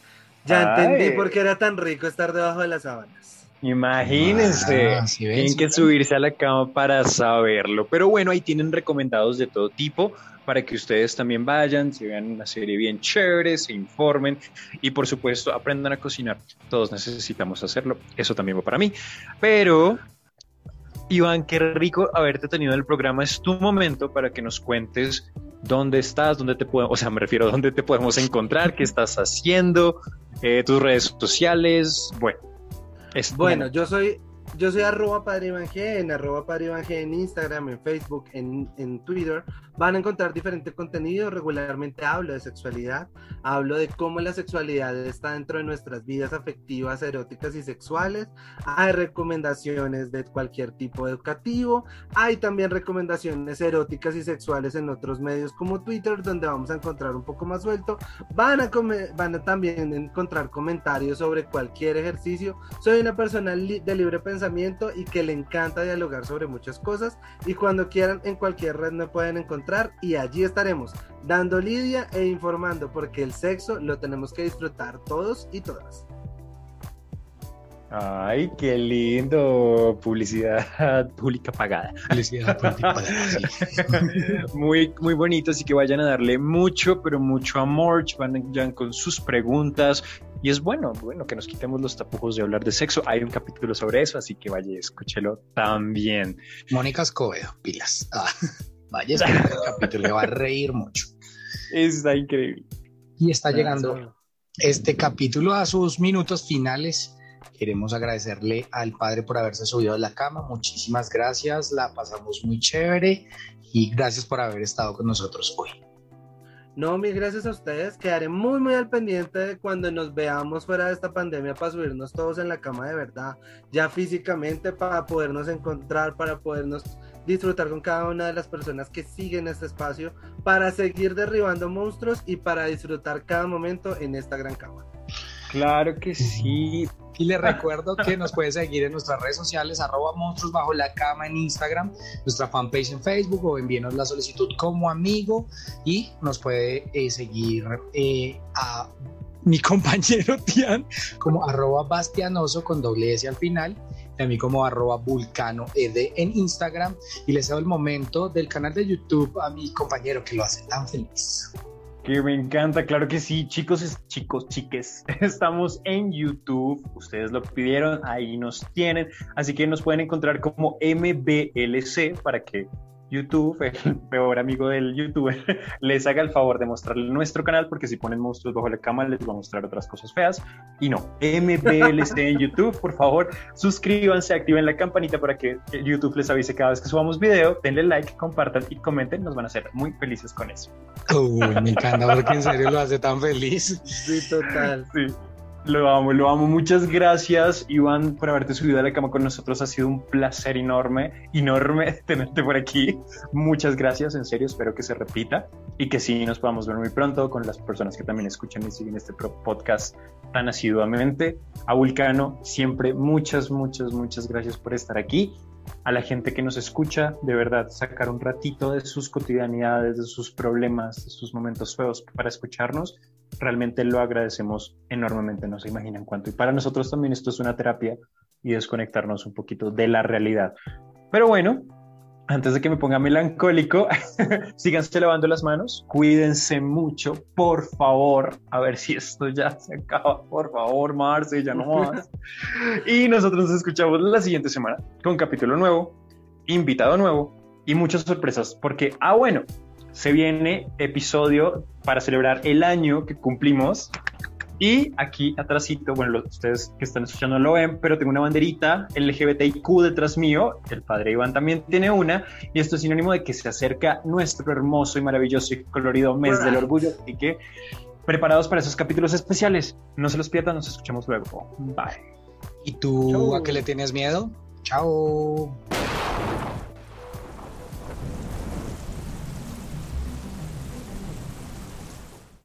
ya entendí por qué era tan rico estar debajo de las sábanas. Imagínense, sí, tienen que subirse a la cama para saberlo, pero bueno, ahí tienen recomendados de todo tipo, para que ustedes también vayan, se vean una serie bien chévere, se informen y por supuesto aprendan a cocinar. Todos necesitamos hacerlo, eso también va para mí. Pero Iván, qué rico haberte tenido en el programa, es tu momento para que nos cuentes dónde estás, dónde te podemos encontrar, qué estás haciendo, tus redes sociales. Bueno, Yo soy @PadreIvanG, en @PadreIvanG en Instagram, en Facebook, en Twitter. Van a encontrar diferente contenido. Regularmente hablo de sexualidad, hablo de cómo la sexualidad está dentro de nuestras vidas afectivas, eróticas y sexuales. Hay recomendaciones de cualquier tipo educativo. Hay también recomendaciones eróticas y sexuales en otros medios como Twitter, donde vamos a encontrar un poco más suelto. Van a también encontrar comentarios sobre cualquier ejercicio. Soy una persona de libre pensamiento y que le encanta dialogar sobre muchas cosas, y cuando quieran en cualquier red me pueden encontrar y allí estaremos dando lidia e informando, porque el sexo lo tenemos que disfrutar todos y todas. Ay, qué lindo, publicidad pública pagada. Publicidad pública pagada, sí. Muy, muy bonito, así que vayan a darle mucho, pero mucho amor, vayan con sus preguntas Y es bueno que nos quitemos los tapujos de hablar de sexo. Hay un capítulo sobre eso, así que vaya, escúchelo también. Mónica Escobedo, pilas. Ah, vaya, escúchelo el capítulo, le va a reír mucho. Está increíble. Y está llegando este capítulo a sus minutos finales. Queremos agradecerle al padre por haberse subido a la cama. Muchísimas gracias, la pasamos muy chévere y gracias por haber estado con nosotros hoy. No, mil gracias a ustedes. Quedaré muy, muy al pendiente de cuando nos veamos fuera de esta pandemia para subirnos todos en la cama de verdad, ya físicamente, para podernos encontrar, para podernos disfrutar con cada una de las personas que siguen este espacio, para seguir derribando monstruos y para disfrutar cada momento en esta gran cama. Claro que sí. Y les recuerdo que nos pueden seguir en nuestras redes sociales, @monstruosbajolacama en Instagram, nuestra fanpage en Facebook, o envíenos la solicitud como amigo. Y nos puede seguir a mi compañero Tian como @bastianoso con doble S al final, y a mí como @vulcanoed en Instagram. Y les cedo el momento del canal de YouTube a mi compañero que lo hace tan feliz. Que me encanta, claro que sí, chicos, chiques, estamos en YouTube, ustedes lo pidieron, ahí nos tienen, así que nos pueden encontrar como MBLC para que YouTube, el peor amigo del youtuber, les haga el favor de mostrarle nuestro canal, porque si ponen monstruos bajo la cama les va a mostrar otras cosas feas, y no, MBLC en YouTube, por favor, suscríbanse, activen la campanita para que YouTube les avise cada vez que subamos video, denle like, compartan y comenten, nos van a hacer muy felices con eso. Uy, me encanta, porque en serio lo hace tan feliz. Sí, total. Sí. Lo amo. Muchas gracias, Iván, por haberte subido a la cama con nosotros. Ha sido un placer enorme tenerte por aquí. Muchas gracias, en serio, espero que se repita y que sí nos podamos ver muy pronto con las personas que también escuchan y siguen este podcast tan asiduamente. A Vulcano, siempre muchas gracias por estar aquí. A la gente que nos escucha, de verdad, sacar un ratito de sus cotidianidades, de sus problemas, de sus momentos feos para escucharnos. Realmente lo agradecemos enormemente, no se imaginan cuánto. Y para nosotros también esto es una terapia y desconectarnos un poquito de la realidad. Pero bueno, antes de que me ponga melancólico, síganse lavando las manos, cuídense mucho, por favor. A ver si esto ya se acaba, por favor, Marce, ya no más. Y nosotros nos escuchamos la siguiente semana con capítulo nuevo, invitado nuevo y muchas sorpresas. Porque, bueno, se viene episodio para celebrar el año que cumplimos. Y aquí atrásito, bueno, ustedes que están escuchando no lo ven, pero tengo una banderita LGBTIQ detrás mío. El padre Iván también tiene una. Y esto es sinónimo de que se acerca nuestro hermoso y maravilloso y colorido mes del orgullo. Así que preparados para esos capítulos especiales. No se los pierdan, nos escuchamos luego. Bye. ¿Y tú a qué le tienes miedo? Chao.